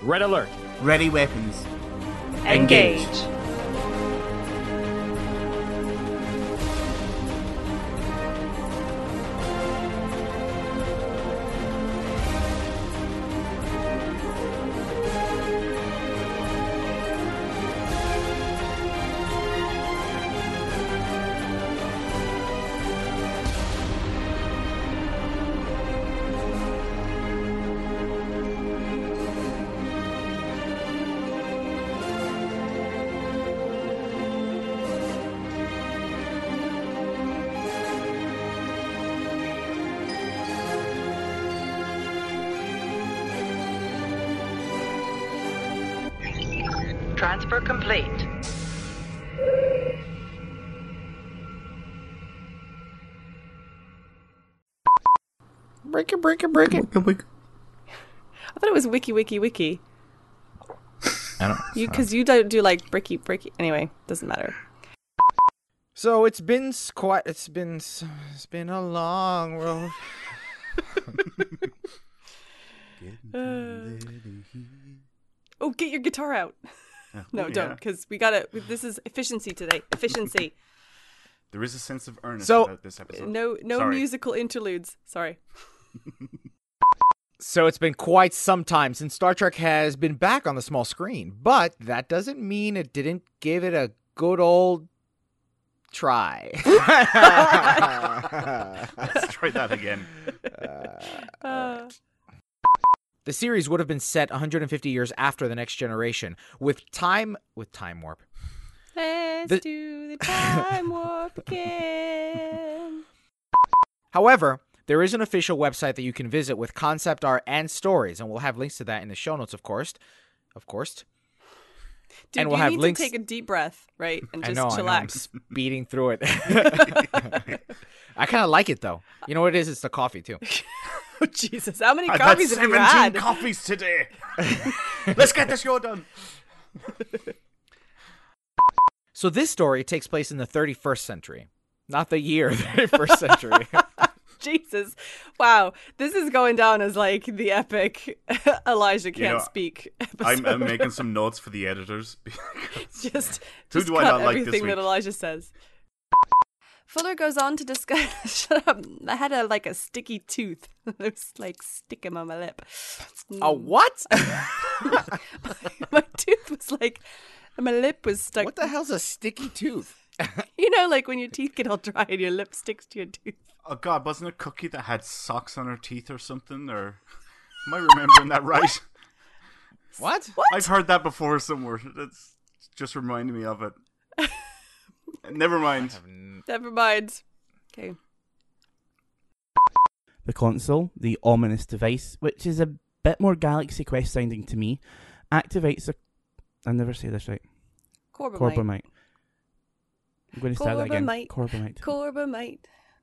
Red alert. Ready weapons. Engage. Engage. Transfer complete. Break it, break it, break it. I thought it was wiki, wiki, wiki. I don't. You because you don't do like bricky, bricky. Anyway, doesn't matter. So it's been quite. It's been. It's been a long road. uh, oh, get your guitar out. No, yeah. Don't, because we gotta. This is efficiency today. Efficiency. There is a sense of earnest so, about this episode. No, no Sorry. musical interludes. Sorry. So it's been quite some time since Star Trek has been back on the small screen, but that doesn't mean it didn't give it a good old try. Let's try that again. Uh, uh. The series would have been set one hundred fifty years after The Next Generation, with time with time warp. Let's the... do the time warp again. However, there is an official website that you can visit with concept art and stories, and we'll have links to that in the show notes, of course. Of course. Dude, and we'll you have need links... to take a deep breath, right? And just I know, chillax. I know, I'm speeding through it. I kind of like it, though. You know what it is? It's the coffee, too. Oh, Jesus, how many coffees have you had? seventeen coffees today. Let's get this show done. So this story takes place in the thirty-first century. Not the year, thirty-first century. Jesus. Wow. This is going down as like the epic Elijah can't you know, speak episode. I'm, I'm making some notes for the editors. just just who do cut I not everything like this week? That Elijah says. Fuller goes on to discuss... Shut up. I had a like a sticky tooth. It was like sticking on my lip. A what? my, my tooth was like... My lip was stuck. What the hell's a sticky tooth? You know, like when your teeth get all dry and your lip sticks to your tooth. Oh, God. Wasn't it Cookie that had socks on her teeth or something? Or am I remembering that right? What? What? I've heard that before somewhere. That's just reminded me of it. Never mind. Never mind. Okay. The console, the ominous device, which is a bit more Galaxy Quest sounding to me, activates a... I never say this right. Corbomite. Corbomite. I'm going to start that again. Corbomite. Corbomite.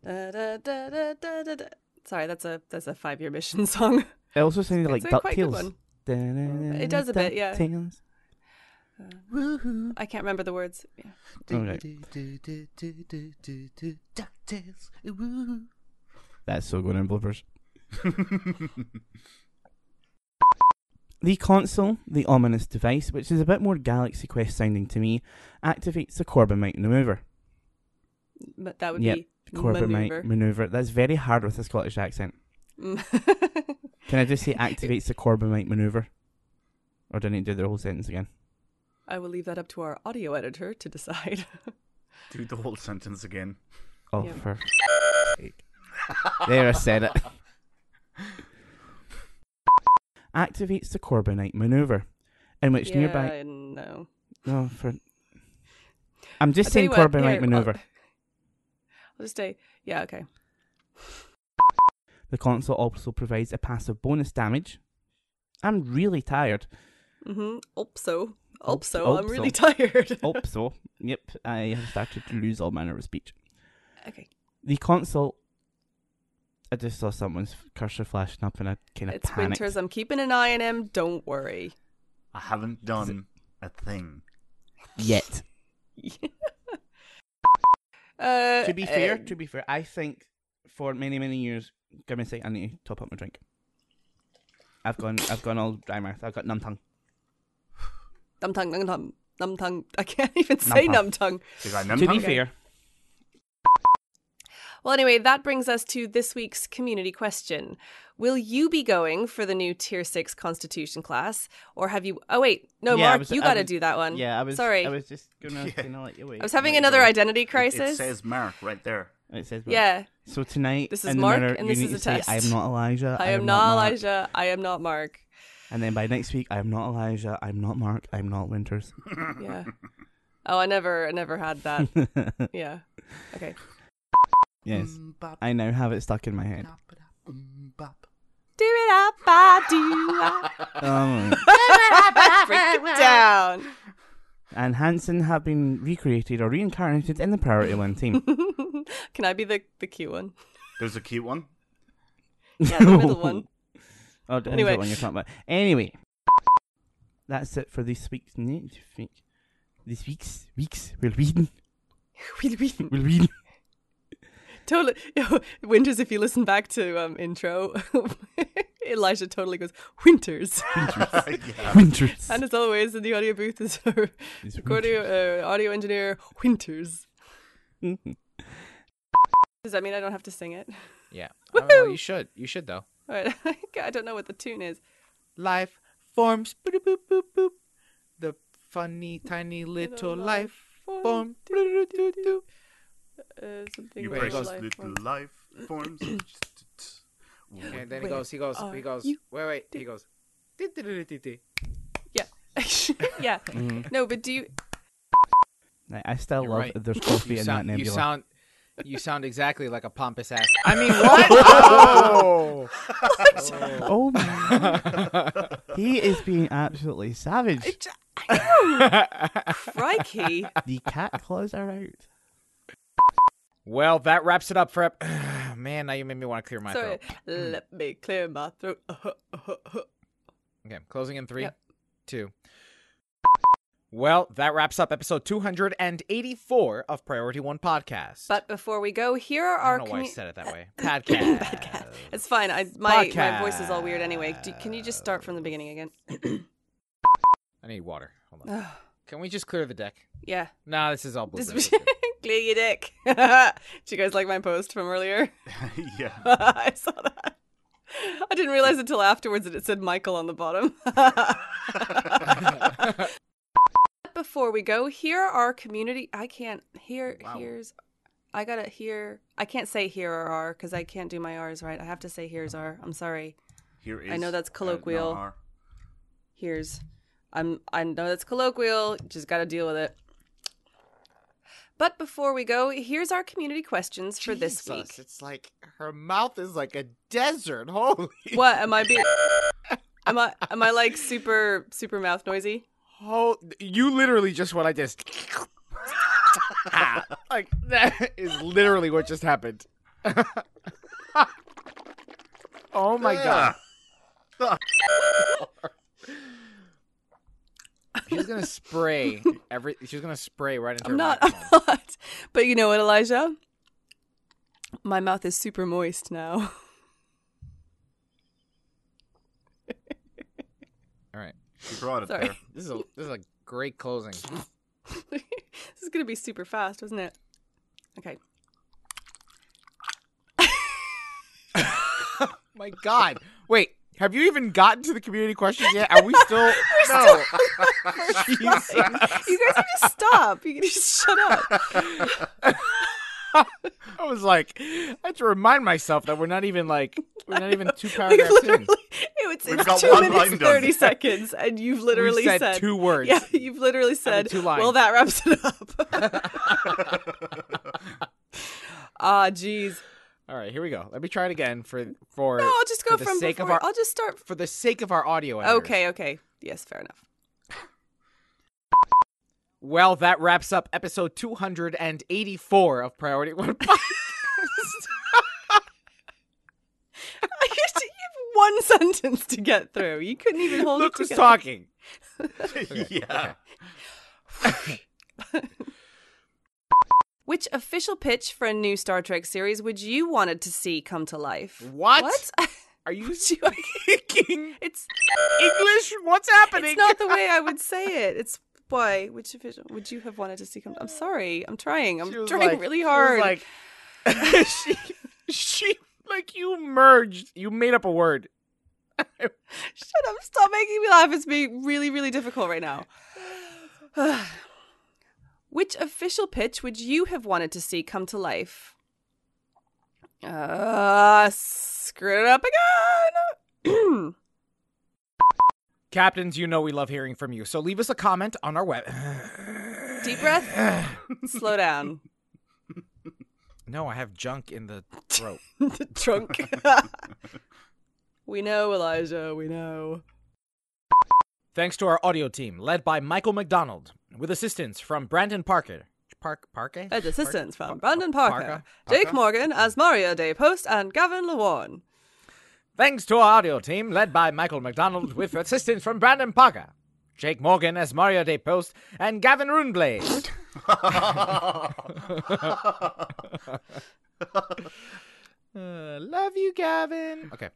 Da, da, da, da, da, da. Sorry, that's a that's a five year mission song. It also sounded like DuckTales. It does a bit, yeah. Tales. Woohoo. I can't remember the words. Yeah. DuckTales. Woohoo. That's so good in bloopers. The console, the ominous device, which is a bit more Galaxy Quest sounding to me, activates the Corbomite maneuver. But that would yep, be Corbomite maneuver. That's very hard with a Scottish accent. Can I just say activates the Corbomite maneuver? Or didn't it do the whole sentence again? I will leave that up to our audio editor to decide. Do the whole sentence again. Oh, yeah. For sake. There, I said it. Activates the Corbomite maneuver, in which yeah, nearby. I know. No, for. I'm just I'll saying Corbomite maneuver. I'll... I'll just say, yeah, okay. The console also provides a passive bonus damage. I'm really tired. Mm-hmm. Also, also, Opso. I'm really tired. Also, yep, I have started to lose all manner of speech. Okay. The console. I just saw someone's cursor flashing up and I kind of it's panicked. It's Winters. I'm keeping an eye on him. Don't worry. I haven't done a thing. Yet. Yeah. uh, to be fair, um, to be fair, I think for many, many years, give me a second, I need to top up my drink. I've gone I've gone all dry mouth. I've got numb tongue. Numb tongue, numb tongue, numb tongue. I can't even numb say tongue. numb tongue. Numb to tongue? be fair. Well, anyway, that brings us to this week's community question. Will you be going for the new Tier six Constitution class? Or have you... Oh, wait. No, yeah, Mark, was, you got to do that one. Yeah, I was... Sorry. I was just going yeah. to let you wait. I was having another go. identity crisis. It, it says Mark right there. It says Mark. Yeah. So tonight... This is Mark, mirror, and this is a test. Say, I am not Elijah. I, I am, am not Elijah. Mark. I am not Mark. And then by next week, I am not Elijah. I am not Mark. I am not Winters. Yeah. Oh, I never, I never had that. Yeah. Okay. Yes, I now have it stuck in my head. Do it up, I do. Oh. Break it down. And Hanson have been recreated or reincarnated in the Priority One team. Can I be the, the cute one? There's a cute one? Yeah, the middle one. Oh, the anyway. one you're talking about. Anyway, that's it for this week's news. This week's weeks will read. Will read. Will read. Totally, Winters. If you listen back to um, intro, Elijah totally goes Winters. Winters. Yeah. Winters. And as always, in the audio booth is our audio, uh, audio engineer Winters. Mm-hmm. Does that mean I don't have to sing it? Yeah. Woo-hoo! Oh, you should. You should though. All right. I don't know what the tune is. Life forms. Boop, boop, boop, boop. The funny tiny little life form. Boop, boop, boop. Uh, something you precious life little forms. life forms. And then he wait. goes, he goes, Are he goes. Wait, wait, he goes. Yeah, yeah. Mm-hmm. No, but do you? I still You're love right. that there's coffee in sound, that nebula. You sound, you sound exactly like a pompous ass. I mean, what? Oh, oh my! He is being absolutely savage. I, I know. Crikey! The cat claws are out. Well, that wraps it up for... Ep- Man, now you made me want to clear my Sorry. throat. Let me clear my throat. Okay, closing in three, yep. two. Well, that wraps up episode two hundred eighty-four of Priority One Podcast. But before we go, here are our... I don't know commu- why I said it that way. Podcast. Podcast. It's fine. I, my, my voice is all weird anyway. Do, can you just start from the beginning again? I need water. Hold on. Can we just clear the deck? Yeah. Nah, this is all blue. Clear your dick. Do you guys like my post from earlier? Yeah. I saw that. I didn't realize until afterwards that it said Michael on the bottom. Before we go, here are our community... I can't... Here, wow. Here's... I gotta hear... I can't say here or are because I can't do my R's right. I have to say here's are. I'm sorry. Here is... I know that's colloquial. Uh, here's... I'm, I know that's colloquial. Just gotta deal with it. But before we go, here's our community questions for Jesus, this week. It's like her mouth is like a desert. Holy! What am I being? am I am I like super super mouth noisy? Oh, you literally just what I just like that is literally what just happened. Oh my God! She's gonna spray every. She's gonna spray right into. I'm her not. I'm not. But you know what, Elijah? My mouth is super moist now. All right, she brought it Sorry. there. This is a this is a great closing. This is gonna be super fast, isn't it? Okay. My God! Wait. Have you even gotten to the community questions yet? Are we still? No. Still... you guys can just stop. You can just shut up. I was like, I had to remind myself that we're not even like we're not even two paragraphs in. It's, it's two minutes and thirty seconds, and you've literally said, said two words. Yeah, you've literally said. I mean, two lines. Well, that wraps it up. Ah, jeez. All right, here we go. Let me try it again for for. No, I'll just go from before. Our, I'll just start for the sake of our audio. Editors. Okay, okay. Yes, fair enough. Well, that wraps up episode two hundred eighty-four of Priority One Podcast. I used to have one sentence to get through. You couldn't even hold Luke it together. Luke was talking. Okay, yeah. Okay. Which official pitch for a new Star Trek series would you wanted to see come to life? What? What? Are you speaking? It's English? What's happening? It's not the way I would say it. It's why. Which official would you have wanted to see come to? I'm sorry. I'm trying. I'm trying like, really hard. She was like she, she like you merged. You made up a word. Shut up! Stop making me laugh. It's being really, really difficult right now. Which official pitch would you have wanted to see come to life? Uh, screw it up again! Captains, you know we love hearing from you, so leave us a comment on our web... Deep breath. Slow down. No, I have junk in the throat. The trunk. We know, Elijah, we know. Thanks to our audio team, led by Michael McDonald, with assistance from Brandon Parker. Park, Parker? With assistance Park, from Brandon Parker, Parker, Parker, Jake Morgan as Mario Day Post, and Gavin LeWarn. Thanks to our audio team, led by Michael McDonald, with assistance from Brandon Parker, Jake Morgan as Mario Day Post, and Gavin Runblade. uh, love you, Gavin. Okay.